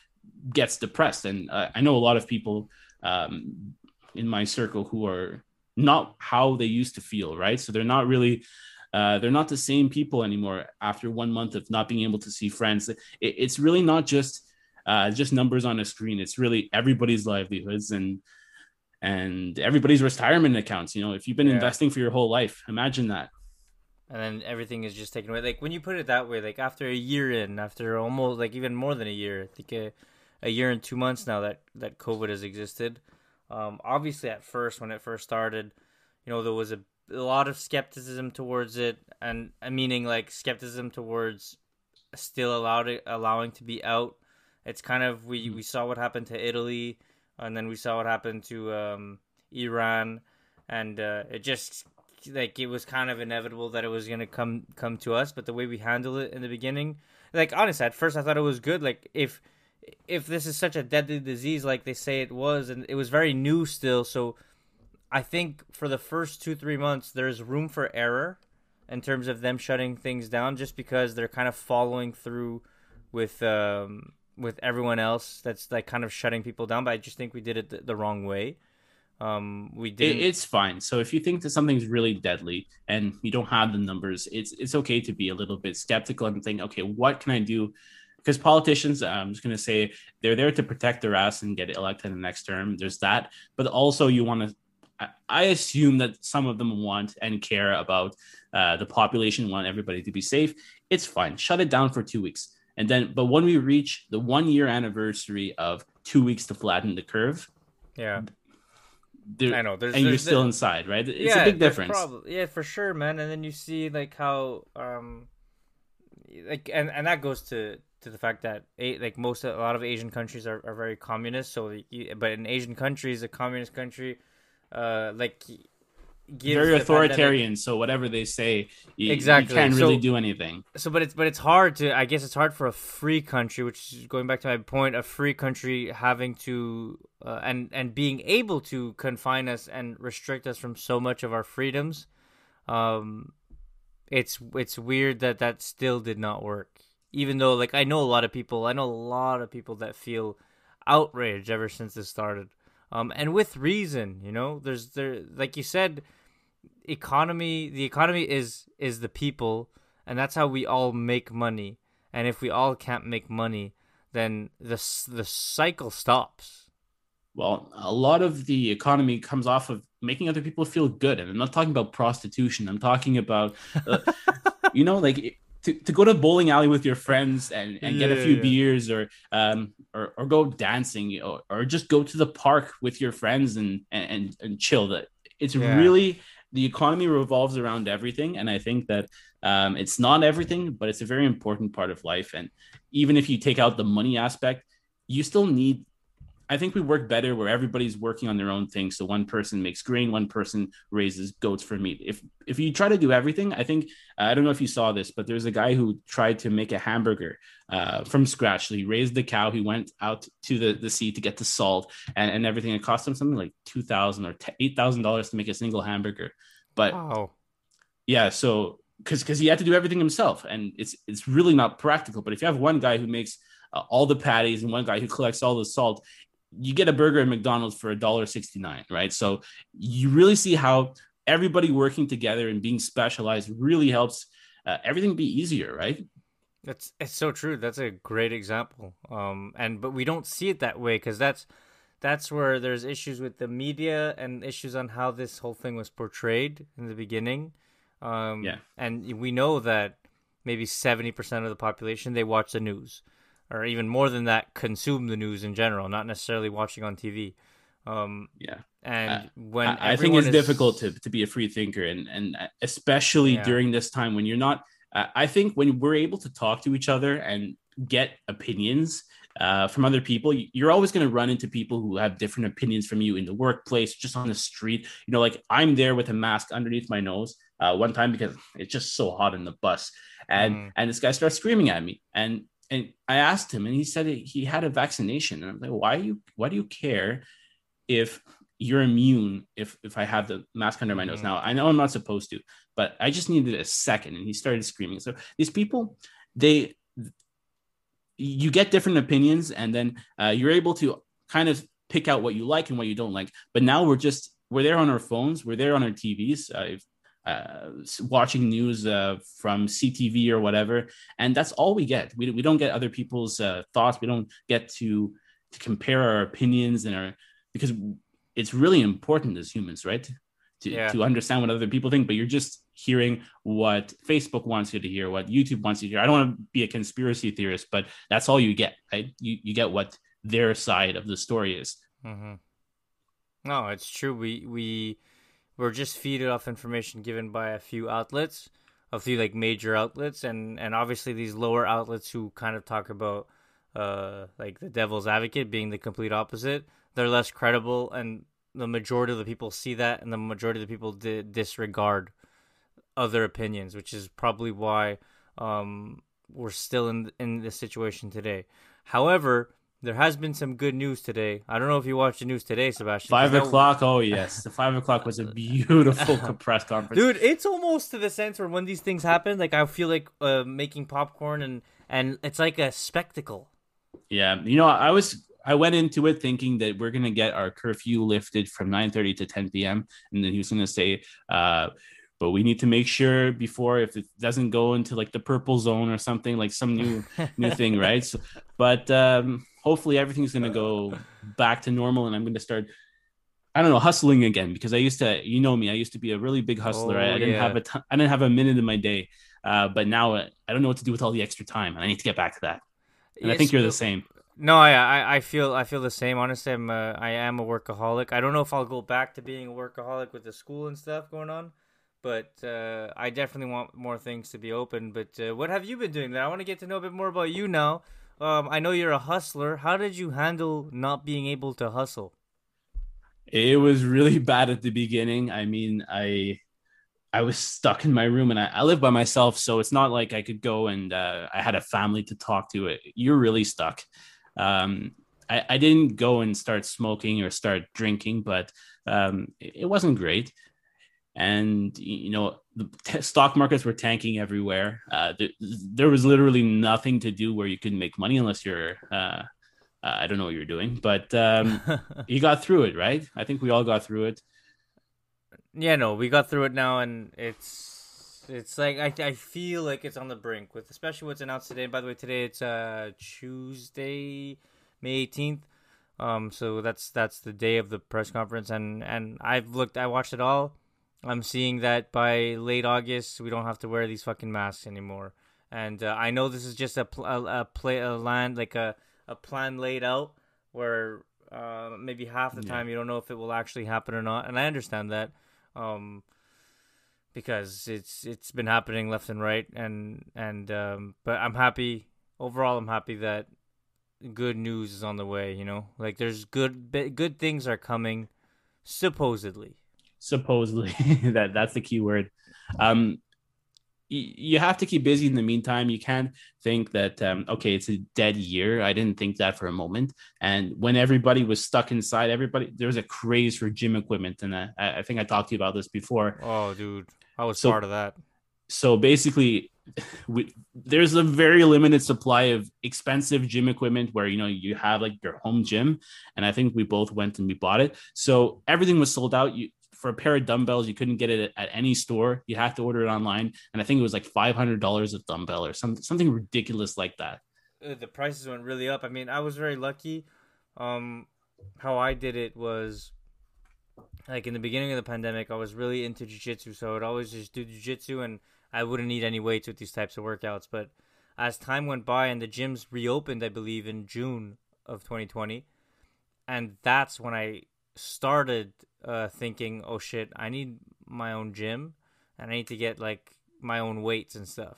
gets depressed. And uh, I know a lot of people um, in my circle who are not how they used to feel, right? So they're not really... Uh, they're not the same people anymore after one month of not being able to see friends. It, it's really not just uh, just numbers on a screen. It's really everybody's livelihoods and and everybody's retirement accounts. You know, if you've been yeah. investing for your whole life, imagine that. And then everything is just taken away. Like when you put it that way, like after a year in, after almost like even more than a year, I think a, a year and two months now that, that COVID has existed. Um, obviously, at first, when it first started, you know, there was a A lot of skepticism towards it, and meaning like skepticism towards still allowed it, allowing to be out. It's kind of we, we saw what happened to Italy, and then we saw what happened to um, Iran, and uh, it just like it was kind of inevitable that it was gonna come come to us. But the way we handled it in the beginning, like honestly, at first I thought it was good. Like if if this is such a deadly disease, like they say it was, and it was very new still, so. I think for the first two, three months, there's room for error in terms of them shutting things down just because they're kind of following through with um, with everyone else that's like kind of shutting people down, but I just think we did it the, the wrong way. Um, we did. It, it's fine. So if you think that something's really deadly and you don't have the numbers, it's it's okay to be a little bit skeptical and think, okay, what can I do? Because politicians, I'm just going to say, they're there to protect their ass and get elected in the next term. There's that. But also you want to, I assume that some of them want and care about uh, the population, want everybody to be safe. It's fine. Shut it down for two weeks. And then, but when we reach the one year anniversary of two weeks to flatten the curve. Yeah. There, I know. There's, and there's, you're still inside, right? It's yeah, a big difference. Prob- yeah, for sure, man. And then you see like how, um, like, and, and that goes to, to the fact that like most, a lot of Asian countries are, are very communist. So, but in Asian countries, a communist country, uh like very authoritarian, so whatever they say you, exactly you can't really so, do anything so but it's but it's hard to I guess it's hard for a free country, which is going back to my point, a free country having to uh, and and being able to confine us and restrict us from so much of our freedoms. um it's it's weird that that still did not work, even though like I know a lot of people I know a lot of people that feel outraged ever since this started. Um, and with reason, you know, there's there, like you said, economy, the economy is, is the people, and that's how we all make money. And if we all can't make money, then the, the cycle stops. Well, a lot of the economy comes off of making other people feel good. And I'm not talking about prostitution. I'm talking about, uh, you know, like... It, To, to go to a bowling alley with your friends and, and yeah, get a few yeah. beers or um or, or go dancing or, or just go to the park with your friends and and, and chill. It's yeah. really, the economy revolves around everything. And I think that um, it's not everything, but it's a very important part of life. And even if you take out the money aspect, you still need, I think we work better where everybody's working on their own thing. So one person makes grain, one person raises goats for meat. If if you try to do everything, I think, uh, I don't know if you saw this, but there's a guy who tried to make a hamburger uh, from scratch. So he raised the cow. He went out to the, the sea to get the salt and, and everything. It cost him something like two thousand dollars or eight thousand dollars to make a single hamburger. But wow. yeah, so because because he had to do everything himself. And it's it's really not practical. But if you have one guy who makes uh, all the patties and one guy who collects all the salt, you get a burger at McDonald's for one dollar and sixty-nine cents, right? So you really see how everybody working together and being specialized really helps uh, everything be easier, right? That's it's so true. That's a great example. Um, and but we don't see it that way, because that's that's where there's issues with the media and issues on how this whole thing was portrayed in the beginning. Um, yeah. And we know that maybe seventy percent of the population, they watch the news. Or even more than that, consume the news in general, not necessarily watching on T V. Um, yeah. And uh, when I, I think it's is... difficult to, to be a free thinker. And, and especially yeah. during this time when you're not, uh, I think when we're able to talk to each other and get opinions uh, from other people, you're always going to run into people who have different opinions from you in the workplace, just on the street. You know, like I'm there with a mask underneath my nose uh, one time because it's just so hot in the bus. And, mm. and this guy starts screaming at me. And, And I asked him, and he said he had a vaccination. And I'm like, why you? Why do you care if you're immune? If if I have the mask under my nose mm. now, I know I'm not supposed to, but I just needed a second. And he started screaming. So these people, they, you get different opinions, and then uh, you're able to kind of pick out what you like and what you don't like. But now we're just we're there on our phones, we're there on our T Vs. Uh, if, Uh, watching news uh, from C T V or whatever, and that's all we get. We we don't get other people's uh, thoughts. We don't get to to compare our opinions and our because it's really important as humans, right? To yeah. to understand what other people think. But you're just hearing what Facebook wants you to hear, what YouTube wants you to hear. I don't want to be a conspiracy theorist, but that's all you get, right? You you get what their side of the story is. Mm-hmm. No, it's true. We we. We're just feeding off information given by a few outlets, a few like major outlets, and, and obviously these lower outlets who kind of talk about uh like the devil's advocate being the complete opposite. They're less credible, and the majority of the people see that, and the majority of the people di- disregard other opinions, which is probably why um we're still in in this situation today. However, there has been some good news today. I don't know if you watched the news today, Sebastian. Five o'clock. No... Oh, yes. The five o'clock was a beautiful press conference. Dude, it's almost to the sense where when these things happen, like I feel like uh, making popcorn and, and it's like a spectacle. Yeah. You know, I was, I went into it thinking that we're going to get our curfew lifted from nine thirty to ten p.m. And then he was going to say, uh, but we need to make sure before, if it doesn't go into like the purple zone or something, like some new new thing, right? So, but um, hopefully everything's going to go back to normal, and I'm going to start, I don't know, hustling again, because I used to, you know me, I used to be a really big hustler. Oh, I, I didn't yeah. have a ton, I didn't have a minute in my day, uh, but now I don't know what to do with all the extra time, and I need to get back to that. And yes, I think you're the same. No, I, I feel I feel the same. Honestly, I'm a, I am a workaholic. I don't know if I'll go back to being a workaholic with the school and stuff going on, but uh, I definitely want more things to be open. But uh, what have you been doing? That I want to get to know a bit more about you now. Um, I know you're a hustler. How did you handle not being able to hustle? It was really bad at the beginning. I mean, I I was stuck in my room, and I, I live by myself, so it's not like I could go and uh, I had a family to talk to. You're really stuck. Um, I, I didn't go and start smoking or start drinking, but um, it wasn't great. And, you know, the t- stock markets were tanking everywhere. Uh, th- there was literally nothing to do where you could make money unless you're, uh, uh, I don't know what you're doing, but um, you got through it, right? I think we all got through it. Yeah, no, we got through it now, and it's... It's like, I I feel like it's on the brink, with especially what's announced today. By the way, today it's uh, Tuesday, May eighteenth. Um, so that's that's the day of the press conference, and, and I've looked, I watched it all. I'm seeing that by late August, we don't have to wear these fucking masks anymore. And uh, I know this is just a pl- a, a play a land like a, a plan laid out where uh, maybe half the yeah. time you don't know if it will actually happen or not, and I understand that. Um. Because it's it's been happening left and right, and and um, but I'm happy overall. I'm happy that good news is on the way. You know, like there's good good things are coming, supposedly. Supposedly, that that's the key word. Um, y- you have to keep busy in the meantime. You can't think that um, okay, it's a dead year. I didn't think that for a moment. And when everybody was stuck inside, everybody there was a craze for gym equipment, and I, I think I talked to you about this before. Oh, dude. I was so, part of that. So basically, we, there's a very limited supply of expensive gym equipment where, you know, you have like your home gym. And I think we both went and we bought it. So everything was sold out. You, for a pair of dumbbells, you couldn't get it at, at any store. You had to order it online. And I think it was like five hundred dollars a dumbbell or some, something ridiculous like that. The prices went really up. I mean, I was very lucky. Um, how I did it was... Like in the beginning of the pandemic, I was really into jiu-jitsu, so I would always just do jiu-jitsu, and I wouldn't need any weights with these types of workouts. But as time went by and the gyms reopened, I believe in June of twenty twenty, and that's when I started uh, thinking, oh shit, I need my own gym, and I need to get like my own weights and stuff.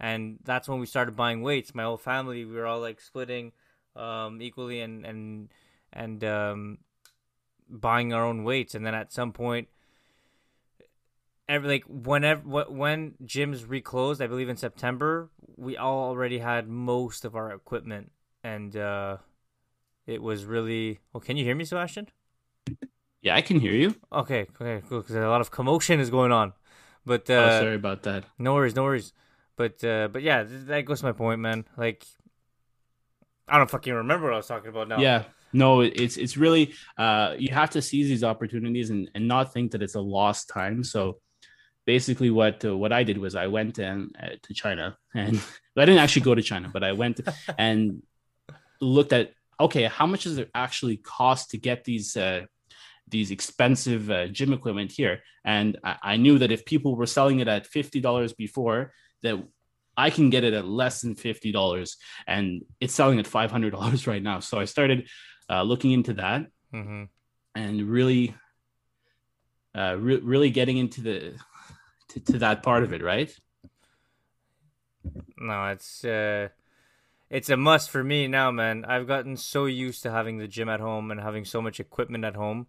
And that's when we started buying weights. My whole family, we were all like splitting um, equally, and and and. Um, buying our own weights. And then at some point, every like whenever when gyms reclosed, I believe in September, we all already had most of our equipment, and uh it was really... Oh, can you hear me, Sebastian? Yeah, I can hear you. Okay, okay, cool, because a lot of commotion is going on. But uh oh, sorry about that. No worries, no worries. But uh but yeah, that goes to my point, man. Like, I don't fucking remember what I was talking about now. Yeah. No, it's it's really uh, you have to seize these opportunities and, and not think that it's a lost time. So basically what uh, what I did was I went and, uh, to China, and I didn't actually go to China, but I went and looked at, OK, how much does it actually cost to get these uh, these expensive uh, gym equipment here? And I, I knew that if people were selling it at fifty dollars before, that I can get it at less than fifty dollars, and it's selling at five hundred dollars right now. So I started Uh, looking into that, mm-hmm. and really, uh, re- really getting into the to, to that part of it, right? No, it's uh, it's a must for me now, man. I've gotten so used to having the gym at home and having so much equipment at home,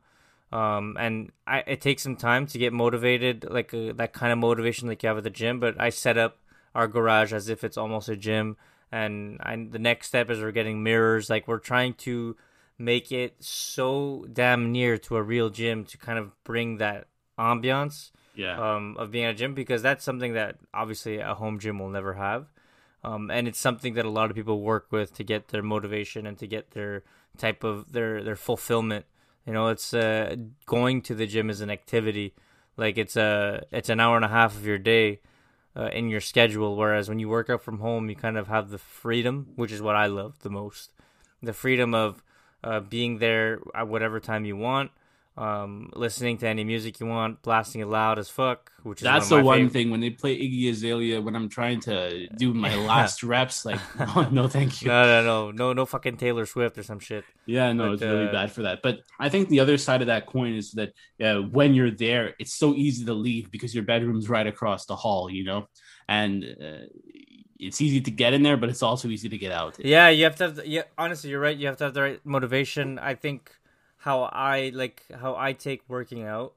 um, and I, it takes some time to get motivated, like uh, that kind of motivation like you have at the gym. But I set up our garage as if it's almost a gym, and I, the next step is we're getting mirrors. Like, we're trying to make it so damn near to a real gym to kind of bring that ambiance yeah. um, of being at a gym, because that's something that obviously a home gym will never have. Um, and it's something that a lot of people work with to get their motivation and to get their type of their, their fulfillment. You know, it's uh, going to the gym is an activity. Like it's a it's an hour and a half of your day uh, in your schedule. Whereas when you work out from home, you kind of have the freedom, which is what I love the most, the freedom of uh, being there at whatever time you want. Um, listening to any music you want, blasting it loud as fuck, which is that's one the one favorite. Thing when they play Iggy Azalea when I'm trying to do my last reps, like oh, no thank you, no no no no no fucking Taylor Swift or some shit. Yeah, no, but it's uh, really bad for that. But I think the other side of that coin is that uh, when you're there, it's so easy to leave because your bedroom's right across the hall, you know, and uh, it's easy to get in there, but it's also easy to get out. Yeah, you have to have the, yeah, honestly, you're right. You have to have the right motivation. I think. How I like how I take working out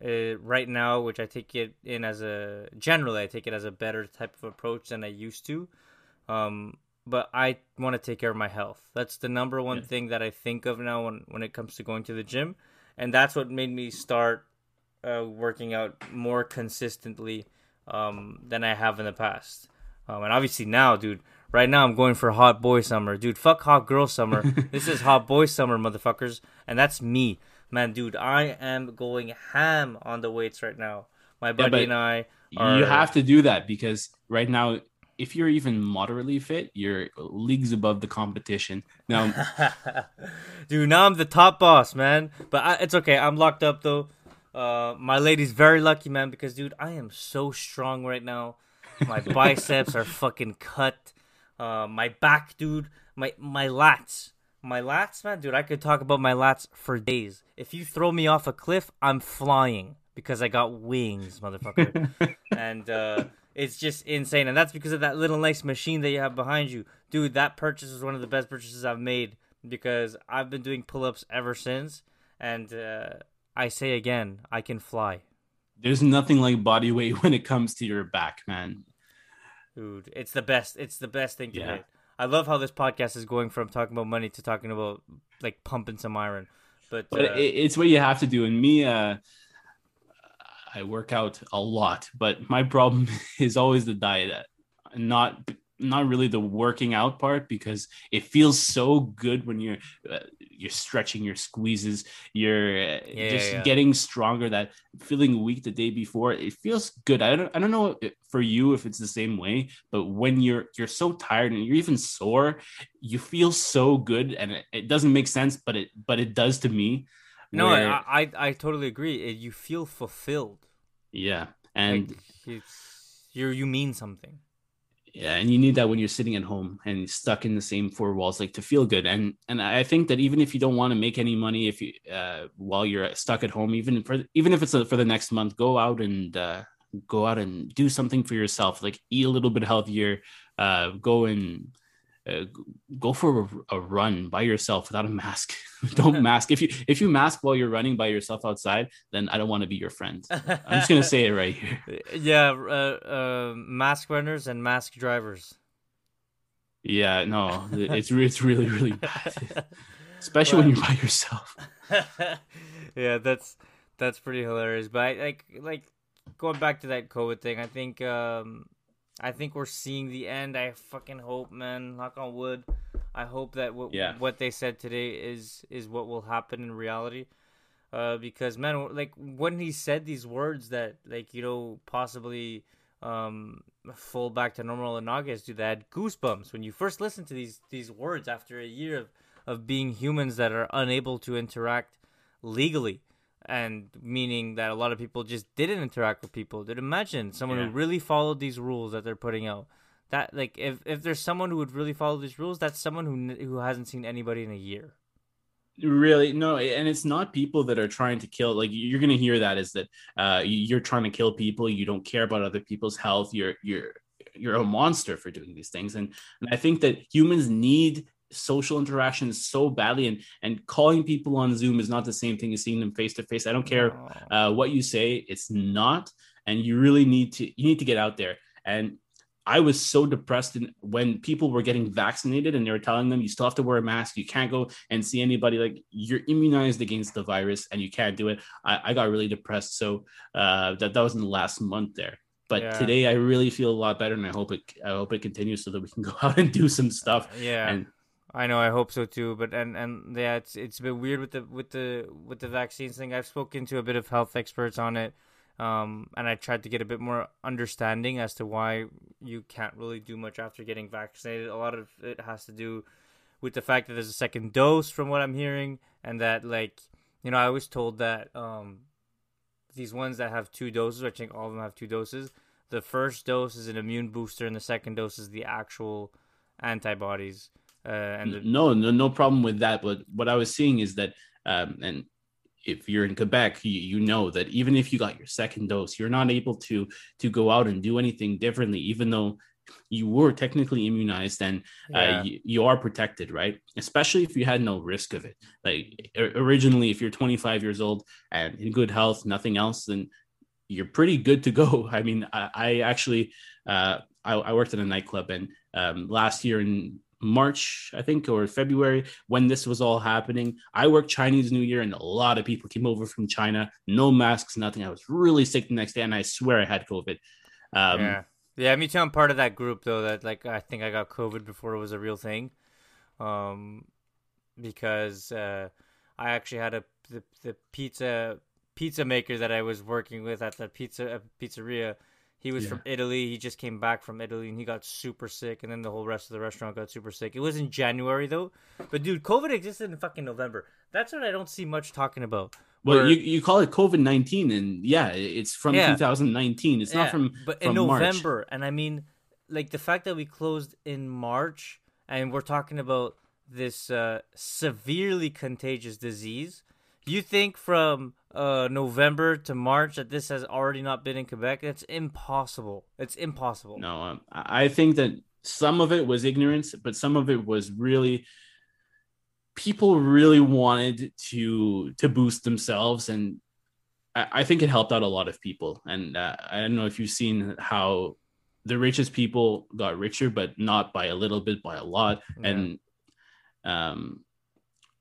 uh, right now, which I take it in as a generally, I take it as a better type of approach than I used to. Um, but I want to take care of my health. That's the number one yeah. thing that I think of now when, when it comes to going to the gym. And that's what made me start uh, working out more consistently um, than I have in the past. Um, and obviously now, dude. Right now, I'm going for hot boy summer. Dude, fuck hot girl summer. This is hot boy summer, motherfuckers. And that's me. Man, dude, I am going ham on the weights right now. My buddy yeah, and I are... You have to do that because right now, if you're even moderately fit, you're leagues above the competition. Now, dude, now I'm the top boss, man. But I, it's okay. I'm locked up, though. Uh, my lady's very lucky, man, because, dude, I am so strong right now. My biceps are fucking cut. Uh, my back, dude, my my lats, my lats, man, dude, I could talk about my lats for days. If you throw me off a cliff, I'm flying because I got wings, motherfucker. And uh, it's just insane. And that's because of that little nice machine that you have behind you. Dude, that purchase is one of the best purchases I've made because I've been doing pull-ups ever since. And uh, I say again, I can fly. There's nothing like body weight when it comes to your back, man. Dude, it's the best. It's the best thing to yeah. do. I love how this podcast is going from talking about money to talking about like pumping some iron. But, but uh, it's what you have to do. And me, uh, I work out a lot, but my problem is always the diet, not not really the working out part, because it feels so good when you're uh, you're stretching your squeezes, you're uh, yeah, just yeah. getting stronger. That feeling weak the day before, it feels good. I don't I don't know if, for you if it's the same way, but when you're you're so tired and you're even sore, you feel so good, and it, it doesn't make sense, but it but it does to me. No, where... I, I I totally agree. You feel fulfilled. Yeah, and like it's, you you mean something. Yeah, and you need that when you're sitting at home and stuck in the same four walls, like to feel good. And and I think that even if you don't want to make any money, if you uh, while you're stuck at home, even for, even if it's a, for the next month, go out and uh, go out and do something for yourself. Like eat a little bit healthier, uh, go and uh, go for a, a run by yourself without a mask. Don't mask. If you if you mask while you're running by yourself outside, then I don't want to be your friend. I'm just gonna say it right here. Yeah, uh, uh, mask runners and mask drivers. Yeah, no, it's it's really really bad, especially well, when you're by yourself. Yeah, that's that's pretty hilarious. But I, like like going back to that COVID thing, I think um, I think we're seeing the end. I fucking hope, man. Knock on wood. I hope that what yeah. what they said today is is what will happen in reality, uh, because man, like when he said these words that like you know possibly um, fall back to normal in August, dude, that had goosebumps when you first listen to these these words after a year of, of being humans that are unable to interact legally, and meaning that a lot of people just didn't interact with people. Dude, imagine someone yeah. who really followed these rules that they're putting out. That like if, if there's someone who would really follow these rules, that's someone who who hasn't seen anybody in a year. Really, no, and it's not people that are trying to kill. Like you're gonna hear that is that uh, you're trying to kill people. You don't care about other people's health. You're you're you're a monster for doing these things. And and I think that humans need social interaction so badly, and and calling people on Zoom is not the same thing as seeing them face to face. I don't care uh, what you say, it's not. And you really need to you need to get out there and. I was so depressed in, when people were getting vaccinated and they were telling them, you still have to wear a mask. You can't go and see anybody, like you're immunized against the virus and you can't do it. I, I got really depressed. So uh, that, that was in the last month there. But yeah. today I really feel a lot better, and I hope it I hope it continues so that we can go out and do some stuff. Yeah, and, I know. I hope so too. But and, and yeah, it's it's been weird with the with the with the vaccines thing. I've spoken to a bit of health experts on it, um, and I tried to get a bit more understanding as to why you can't really do much after getting vaccinated. A lot of it has to do with the fact that there's a second dose, from what I'm hearing, and that, like, you know, I was told that. Um, These ones that have two doses, I think all of them have two doses. The first dose is an immune booster, and the second dose is the actual antibodies. Uh, and the- no, no, no problem with that. But what I was seeing is that, um, and if you're in Quebec, you, you know that even if you got your second dose, you're not able to to go out and do anything differently, even though you were technically immunized and uh, yeah. you, you are protected, right? Especially if you had no risk of it. Like originally, if you're twenty-five years old and in good health, nothing else, then you're pretty good to go. I mean, I, I actually, uh, I, I worked at a nightclub, and um, last year in March, I think, or February, when this was all happening, I worked Chinese New Year, and a lot of people came over from China, no masks, nothing. I was really sick the next day, and I swear I had COVID. Um, yeah. Yeah, me too. I'm part of that group, though, that, like, I think I got COVID before it was a real thing, um, because uh, I actually had a the, the pizza pizza maker that I was working with at the pizza uh, pizzeria. He was yeah. from Italy. He just came back from Italy, and he got super sick, and then the whole rest of the restaurant got super sick. It was in January, though. But, dude, COVID existed in fucking November. That's what I don't see much talking about. Well, where, you, you call it COVID nineteen, and yeah, it's from yeah, two thousand nineteen. It's yeah, not from, but from in November. March. And I mean, like, the fact that we closed in March, and we're talking about this uh, severely contagious disease. You think from uh, November to March that this has already not been in Quebec? That's impossible. It's impossible. No, um, I think that some of it was ignorance, but some of it was really... people really wanted to to boost themselves, and I, I think it helped out a lot of people. And uh, I don't know if you've seen how the richest people got richer, but not by a little bit, by a lot. Yeah. And um,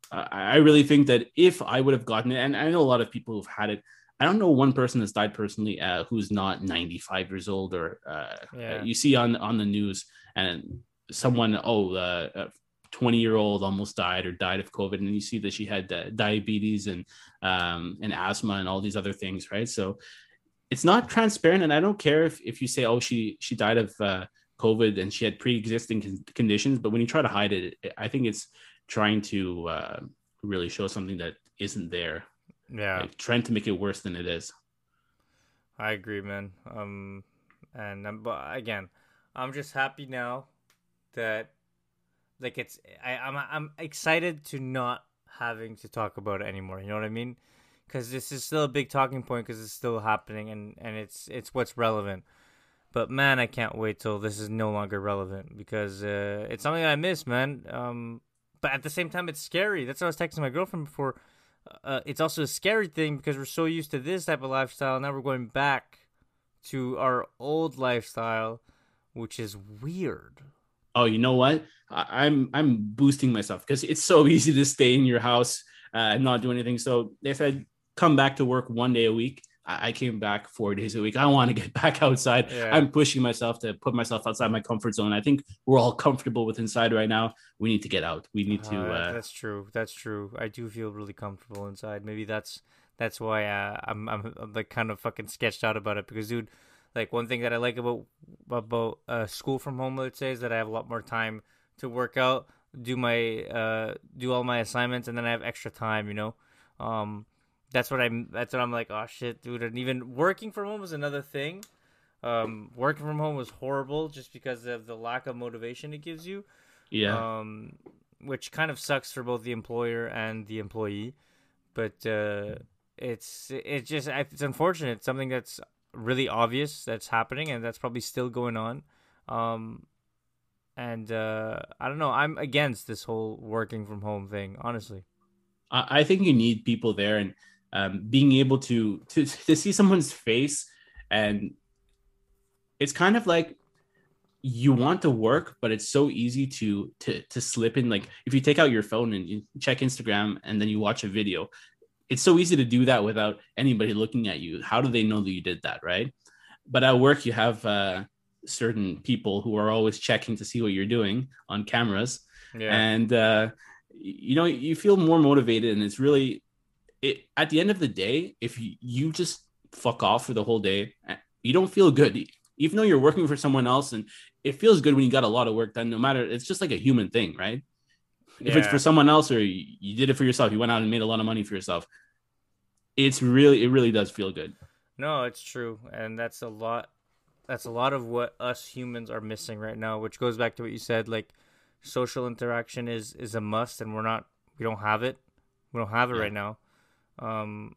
I, I really think that if I would have gotten it, and I know a lot of people who've had it, I don't know one person that's died personally uh, who's not ninety-five years old, or uh, yeah. you see on, on the news, and someone, oh, uh, twenty year old almost died or died of COVID, and you see that she had uh, diabetes and um and asthma and all these other things, right? So it's not transparent, and I don't care if if you say, oh, she she died of uh, COVID and she had pre-existing con- conditions, but when you try to hide it, I think it's trying to uh, really show something that isn't there. Yeah, like, trying to make it worse than it is. I agree, man. Um, and um, but again, I'm just happy now that. Like it's, I, I'm, I'm excited to not having to talk about it anymore. You know what I mean? Because this is still a big talking point, because it's still happening, and, and it's it's what's relevant. But man, I can't wait till this is no longer relevant, because uh, it's something that I miss, man. Um, but at the same time, it's scary. That's what I was texting my girlfriend before. Uh, it's also a scary thing, because we're so used to this type of lifestyle, and now we're going back to our old lifestyle, which is weird. Oh, you know what? I'm I'm boosting myself, because it's so easy to stay in your house uh, and not do anything. So they said, come back to work one day a week. I, I came back four days a week. I want to get back outside. Yeah. I'm pushing myself to put myself outside my comfort zone. I think we're all comfortable with inside right now. We need to get out. We need to. Uh, uh, that's true. That's true. I do feel really comfortable inside. Maybe that's that's why uh, I'm, I'm I'm like kind of fucking sketched out about it, because, dude, like, one thing that I like about about uh, school from home, let's say, is that I have a lot more time to work out, do my uh, do all my assignments, and then I have extra time, you know. Um, that's what I'm. That's what I'm like. Oh shit, dude! And even working from home was another thing. Um, working from home was horrible, just because of the lack of motivation it gives you. Yeah. Um, which kind of sucks for both the employer and the employee, but uh, it's it's just it's unfortunate. It's something that's really obvious that's happening, and that's probably still going on. Um, And uh, I don't know. I'm against this whole working from home thing, honestly. I think you need people there, and um, being able to, to to see someone's face. And it's kind of like you want to work, but it's so easy to to to slip in. Like, if you take out your phone and you check Instagram and then you watch a video, it's so easy to do that without anybody looking at you. How do they know that you did that, right? but at work you have uh, certain people who are always checking to see what you're doing on cameras. Yeah. And, uh, you know, you feel more motivated, and it's really, it, at the end of the day, if you, you just fuck off for the whole day, you don't feel good, even though you're working for someone else. And it feels good when you got a lot of work done, no matter, it's just like a human thing, right? Yeah. If it's for someone else, or you, you did it for yourself, you went out and made a lot of money for yourself. It's really, it really does feel good. No, it's true. And that's a lot, that's a lot of what us humans are missing right now, which goes back to what you said, like, social interaction is is a must, and we're not we don't have it we don't have it yeah. right now, um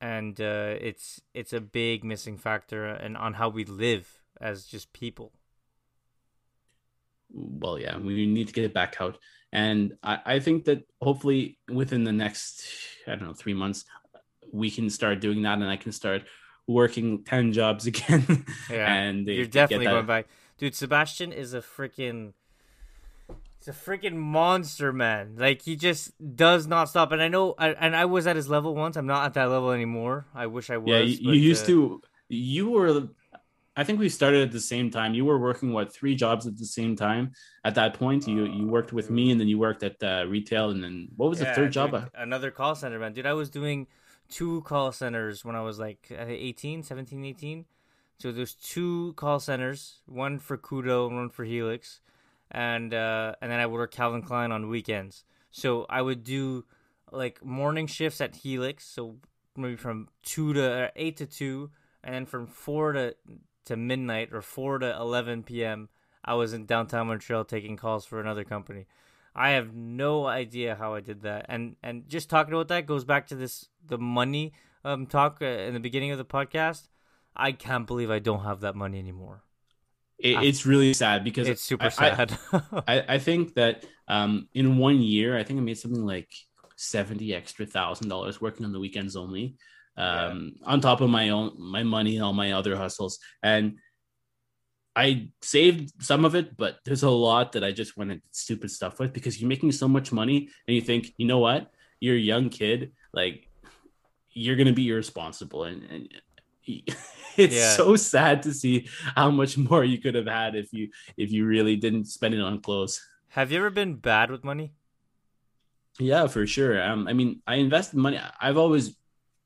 and uh it's it's a big missing factor, and on how we live as just people. Well, yeah, we need to get it back out, and I, I think that hopefully within the next, I don't know, three months we can start doing that, and I can start working ten jobs again. Yeah, and you're definitely going back, dude. Sebastian is a freaking It's a freaking monster, man. Like, he just does not stop. And I know, I, and I was at his level once. I'm not at that level anymore. I wish I was. Yeah, you, but, you used uh, to. You were. I think we started at the same time. You were working what three jobs at the same time. At that point, you uh, you worked with me, and then you worked at uh, retail, and then what was yeah, the third dude, job? Another call center, man. Dude, I was doing two call centers when I was like eighteen, seventeen, eighteen. So there's two call centers, one for Kudo and one for Helix. And uh, and then I would work Calvin Klein on weekends. So I would do like morning shifts at Helix, so maybe from two to eight to two, and then from four to to midnight or four to eleven p m. I was in downtown Montreal taking calls for another company. I have no idea how I did that. And and just talking about that goes back to this the money um talk uh, in the beginning of the podcast. I can't believe I don't have that money anymore. It's really sad, because it's super I, sad. I, I think that um, in one year, I think I made something like seventy extra thousand dollars working on the weekends only, um, yeah. on top of my own my money and all my other hustles. And I saved some of it, but there's a lot that I just went and did stupid stuff with, because you're making so much money and you think, you know what, you're a young kid, like you're gonna be irresponsible, and and. It's yeah. so sad to see how much more you could have had if you if you really didn't spend it on clothes. Have you ever been bad with money? Yeah, for sure. Um, I mean, I invested money. I've always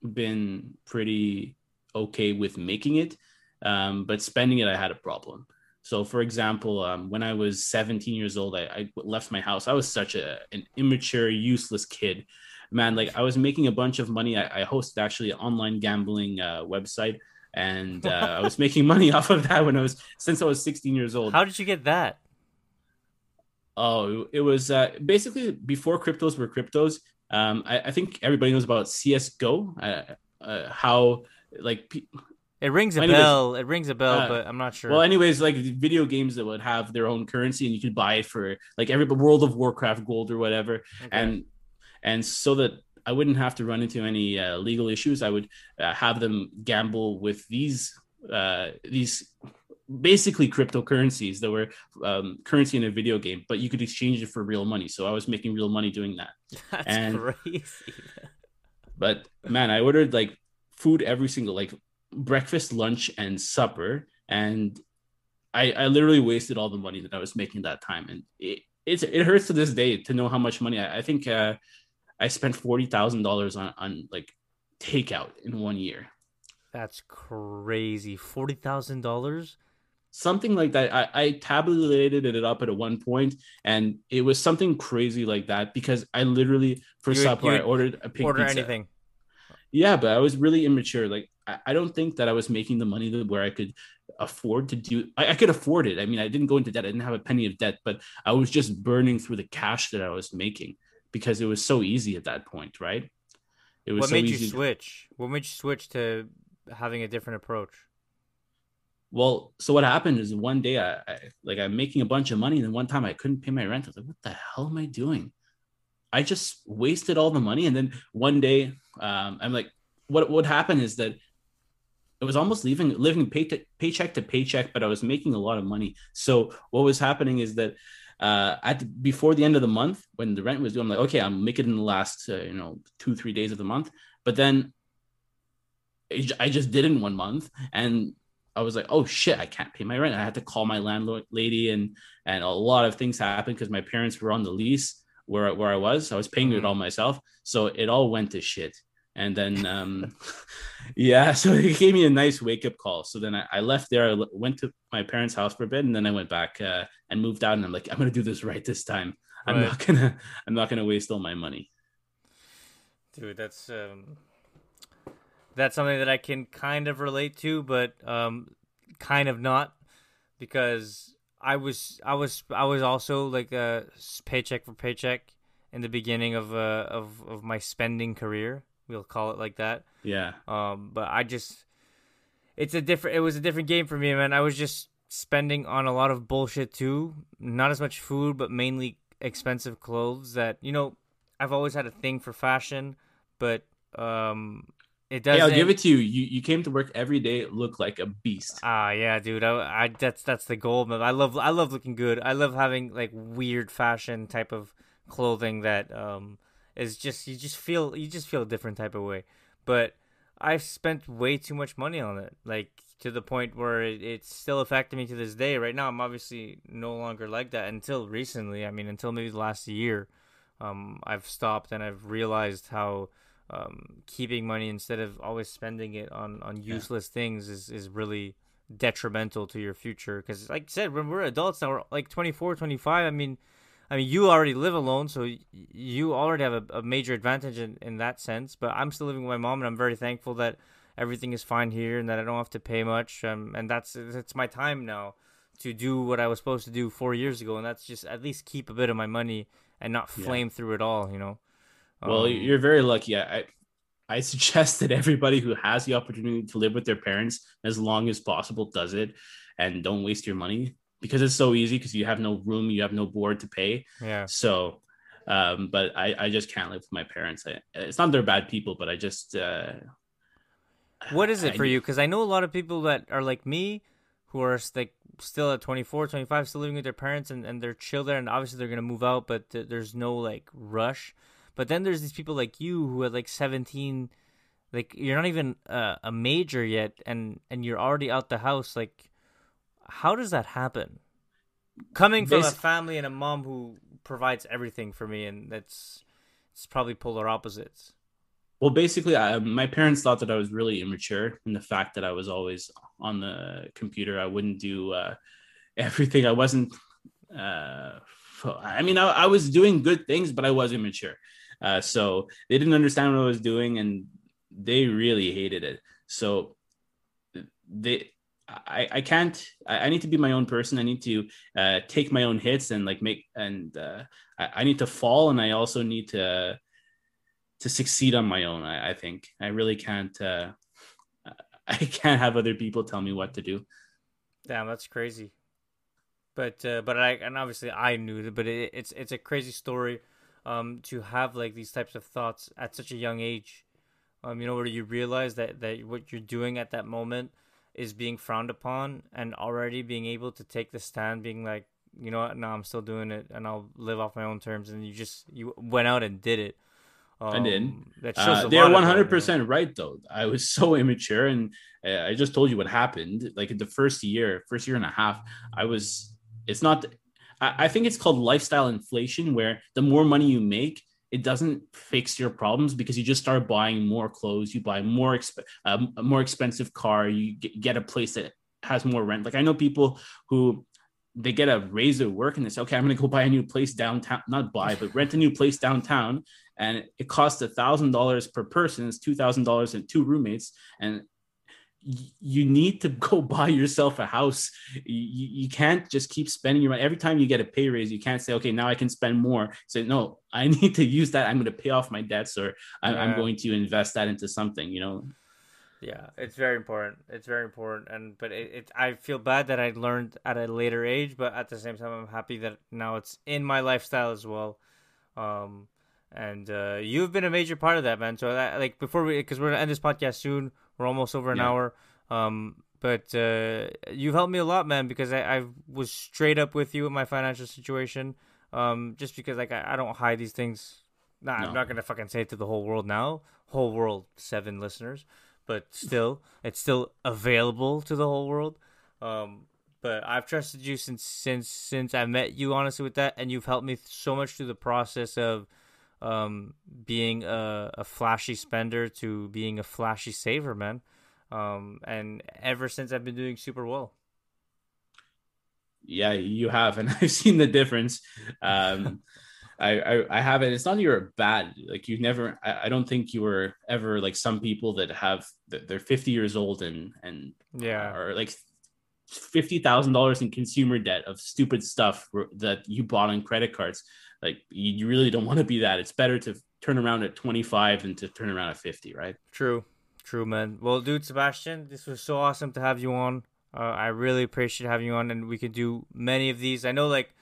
been pretty okay with making it, um, but spending it, I had a problem. So, for example, um, when I was seventeen years old, I, I left my house. I was such a an immature, useless kid. Man, like I was making a bunch of money. I, I hosted actually an online gambling uh, website, and uh, I was making money off of that when I was since I was sixteen years old. How did you get that? Oh, it was uh, basically before cryptos were cryptos. Um, I, I think everybody knows about C S G O. Uh, uh, how like pe- it rings a anyways, bell. It rings a bell, uh, but I'm not sure. Well, anyways, like video games that would have their own currency, and you could buy it for like every World of Warcraft gold or whatever, okay. and. And so that I wouldn't have to run into any uh, legal issues, I would uh, have them gamble with these uh, these basically cryptocurrencies that were um, currency in a video game, but you could exchange it for real money. So I was making real money doing that. That's and, crazy. But man, I ordered like food every single, like breakfast, lunch, and supper. And I, I literally wasted all the money that I was making that time. And it, it's, it hurts to this day to know how much money. I, I think... Uh, I spent forty thousand dollars on on like takeout in one year. That's crazy. Forty thousand dollars, something like that. I, I tabulated it up at a one point, and it was something crazy like that, because I literally for you supper would, I ordered a pig order pizza. Anything. Yeah, but I was really immature. Like I, I don't think that I was making the money that where I could afford to do. I, I could afford it. I mean, I didn't go into debt. I didn't have a penny of debt, but I was just burning through the cash that I was making, because it was so easy at that point, right? It was. What so made easy. you switch? What made you switch to having a different approach? Well, so what happened is one day I, I like I'm making a bunch of money, and then one time I couldn't pay my rent. I was like, "What the hell am I doing? I just wasted all the money." And then one day, um, I'm like, "What? What happened is that it was almost leaving, living pay to, paycheck to paycheck, but I was making a lot of money. So what was happening is that." Uh, at the, before the end of the month, when the rent was due, I'm like, okay, I'll make it in the last, uh, you know, two, three days of the month. But then it, I just did in one month, and I was like, oh shit, I can't pay my rent. I had to call my landlord lady, and and a lot of things happened because my parents were on the lease where where I was. So I was paying it all myself, so it all went to shit. And then um, yeah, so it gave me a nice wake up call. So then I, I left there. I went to my parents' house for a bit, and then I went back uh, and moved out. And I'm like, I'm gonna do this right this time. Right. I'm not gonna I'm not gonna waste all my money. Dude, that's um, that's something that I can kind of relate to, but um, kind of not, because I was I was I was also like uh, paycheck for paycheck in the beginning of uh, of of my spending career. We'll call it like that. Yeah. Um, but I just, it's a different, it was a different game for me, man. I was just spending on a lot of bullshit too. Not as much food, but mainly expensive clothes that, you know, I've always had a thing for fashion, but um, it doesn't. Yeah, I'll give it to you. You you came to work every day, look like a beast. Ah, uh, yeah, dude. I, I that's that's the goal. I love I love looking good. I love having like weird fashion type of clothing that um. It's just you just feel you just feel a different type of way, but I've spent way too much money on it, like to the point where it, it's still affecting me to this day. Right now, I'm obviously no longer like that. Until recently, I mean, until maybe the last year, um, I've stopped and I've realized how um, keeping money instead of always spending it on on useless yeah. things is is really detrimental to your future. Because, like I said, when we're adults now, we're like twenty-four, twenty-five. I mean. I mean, you already live alone, so you already have a, a major advantage in, in that sense. But I'm still living with my mom, and I'm very thankful that everything is fine here and that I don't have to pay much. Um, and that's it's my time now to do what I was supposed to do four years ago, and that's just at least keep a bit of my money and not flame yeah. through it all, you know? Um, well, you're very lucky. I, I suggest that everybody who has the opportunity to live with their parents as long as possible does it, and don't waste your money. Because it's so easy, because you have no room, you have no board to pay. Yeah. So, um, but I, I just can't live with my parents. I, it's not they're bad people, but I just. Uh, what is it I, for you? Because I know a lot of people that are like me, who are like still at twenty-four, twenty-five, still living with their parents and, and their children. And obviously they're going to move out, but th- there's no like rush. But then there's these people like you who are like seventeen, like you're not even uh, a major yet. And, and you're already out the house. Like, how does that happen? Coming from this, a family and a mom who provides everything for me, and that's it's probably polar opposites. Well, basically, I, my parents thought that I was really immature in the fact that I was always on the computer. I wouldn't do uh, everything. I wasn't. Uh, I mean, I, I was doing good things, but I was immature. Uh, so they didn't understand what I was doing, and they really hated it. So they. I, I can't, I, I need to be my own person. I need to uh, take my own hits and like make, and uh, I, I need to fall. And I also need to, to succeed on my own. I, I think I really can't, uh, I can't have other people tell me what to do. Damn, that's crazy. But, uh, but I, and obviously I knew that, but it, it's, it's a crazy story um, to have like these types of thoughts at such a young age. Um, you know, where you realize that, that what you're doing at that moment is being frowned upon, and already being able to take the stand, being like, you know what, no, I'm still doing it, and I'll live off my own terms. And you just, you went out and did it. Um, I did. That shows uh, they're one hundred percent you know? Right, though. I was so immature, and uh, I just told you what happened. Like in the first year, first year and a half, I was, it's not, I, I think it's called lifestyle inflation, where the more money you make, it doesn't fix your problems, because you just start buying more clothes. You buy more exp- uh, a more expensive car. You g- get a place that has more rent. Like I know people who they get a raise at work and they say, okay, I'm going to go buy a new place downtown, not buy, but rent a new place downtown. And it costs a thousand dollars per person. It's two thousand dollars and two roommates. And y- you need to go buy yourself a house. Y- you can't just keep spending your money. Every time you get a pay raise, you can't say, okay, now I can spend more. So no, I need to use that. I'm going to pay off my debts, or I'm, yeah. I'm going to invest that into something, you know? Yeah, it's very important. It's very important. And, but it, it, I feel bad that I learned at a later age, but at the same time, I'm happy that now it's in my lifestyle as well. Um, and, uh, you've been a major part of that, man. So that, like before we, cause we're going to end this podcast soon. We're almost over an yeah. hour. Um, but, uh, you've helped me a lot, man, because I, I was straight up with you in my financial situation. Um, just because like I, I don't hide these things. Nah, no. I'm not gonna fucking say it to the whole world now. Whole world, seven listeners. but still, it's still available to the whole world. Um, but I've trusted you since since since I met you, honestly, with that, and you've helped me so much through the process of um, being a, a flashy spender to being a flashy saver, man. Um, and ever since, I've been doing super well. Yeah, you have, and I've seen the difference. Um, I, I I haven't. It's not that you're bad. Like you've never. I, I don't think you were ever like some people that have. They're fifty years old and and yeah, or like fifty thousand dollars in consumer debt of stupid stuff that you bought on credit cards. Like you really don't want to be that. It's better to turn around at twenty five than to turn around at fifty, right? True. True, man. Well, dude, Sebastian, this was so awesome to have you on. Uh, I really appreciate having you on, and we could do many of these. I know, like,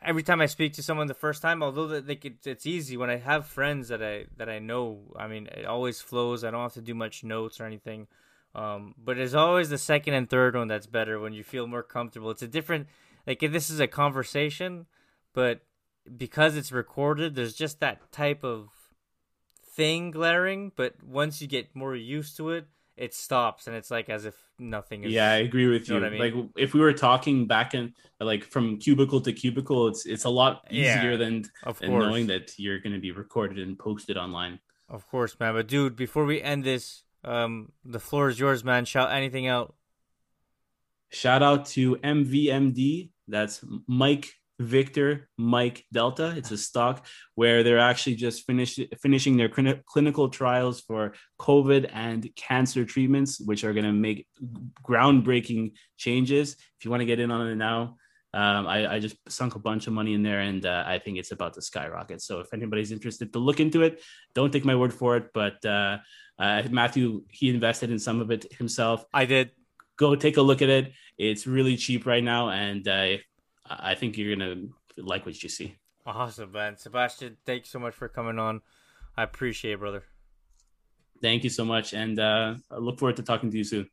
every time I speak to someone the first time, although that like it, it's easy when I have friends that I that I know. I mean, it always flows. I don't have to do much notes or anything. Um, but there's always the second and third one that's better when you feel more comfortable. It's a different, like, this is a conversation, but because it's recorded, there's just that type of thing glaring. But once you get more used to it, it stops, and it's like as if nothing is. Yeah, I agree with you. you. Know I mean? Like if we were talking back in, like from cubicle to cubicle, it's it's a lot easier yeah, than, than knowing that you're going to be recorded and posted online. Of course, man. But dude, before we end this, um, the floor is yours, man. Shout anything out. Shout out to M V M D. That's Mike Victor Mike Delta. It's a stock where they're actually just finished finishing their clin- clinical trials for COVID and cancer treatments, which are going to make groundbreaking changes. If you want to get in on it now, um, I, I just sunk a bunch of money in there, and uh, I think it's about to skyrocket. So if anybody's interested to look into it, don't take my word for it. But uh, uh, Matthew, he invested in some of it himself. I did. Go take a look at it. It's really cheap right now, and uh, I think you're going to like what you see. Awesome, man. Sebastian, thanks so much for coming on. I appreciate it, brother. Thank you so much. And uh, I look forward to talking to you soon.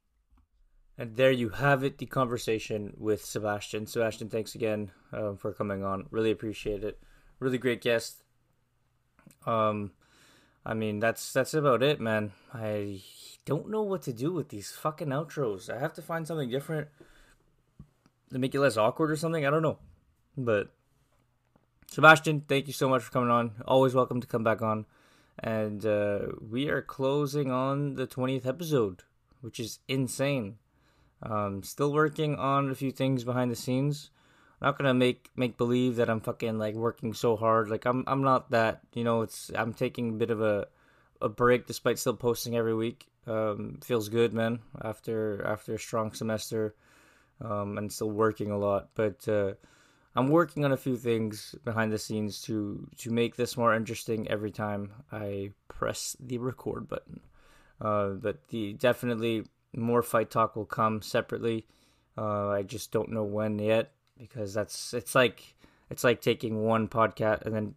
And there you have it, the conversation with Sebastian. Sebastian, thanks again uh, for coming on. Really appreciate it. Really great guest. Um, I mean, that's that's about it, man. I don't know what to do with these fucking outros. I have to find something different. To make it less awkward or something, I don't know. But Sebastian, thank you so much for coming on. Always welcome to come back on. And uh, we are closing on the twentieth episode, which is insane. Um, still working on a few things behind the scenes. I'm not gonna make make believe that I'm fucking like working so hard. Like I'm I'm not that. You know, it's I'm taking a bit of a a break despite still posting every week. Um, feels good, man. After after a strong semester. Um, and still working a lot, but uh, I'm working on a few things behind the scenes to to make this more interesting every time I press the record button. Uh, but the definitely more fight talk will come separately. Uh, I just don't know when yet because that's it's like it's like taking one podcast and then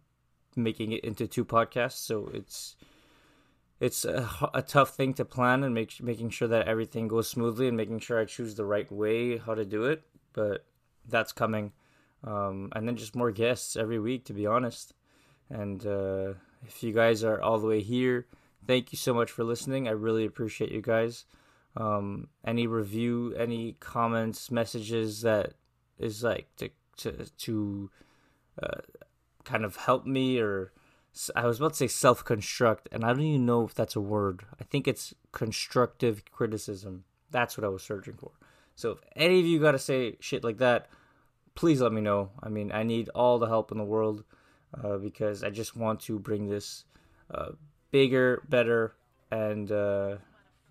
making it into two podcasts. So it's it's a, a tough thing to plan and make, making sure that everything goes smoothly and making sure I choose the right way how to do it. But that's coming. Um, and then just more guests every week, to be honest. And uh, if you guys are all the way here, thank you so much for listening. I really appreciate you guys. Um, any review, any comments, messages that is like to, to, to uh, kind of help me or... I was about to say self-construct, and I don't even know if that's a word. I think it's constructive criticism. That's what I was searching for. So if any of you got to say shit like that, please let me know. I mean, I need all the help in the world uh, because I just want to bring this uh, bigger, better, and uh,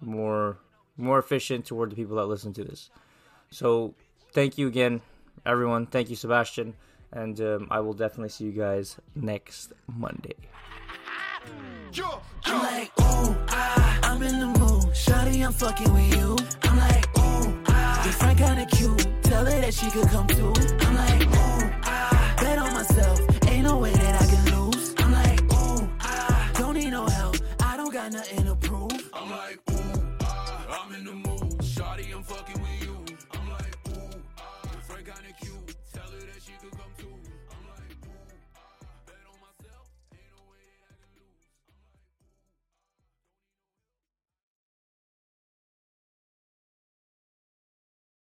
more more efficient toward the people that listen to this. So thank you again, everyone. Thank you, Sebastian. And um, I will definitely see you guys next Monday. I'm like, ooh, ah, I'm in the mood. Shawty, I'm fucking with you. I'm like, ooh, ah, you find kinda cute. Tell her that she could come too. I'm like, ooh, ah, bet on myself. Ain't no way that I can lose. I'm like, ooh, ah, don't need no help. I don't got nothing to prove. I'm like, ooh, ah, I'm in the mood. Shawty, I'm fucking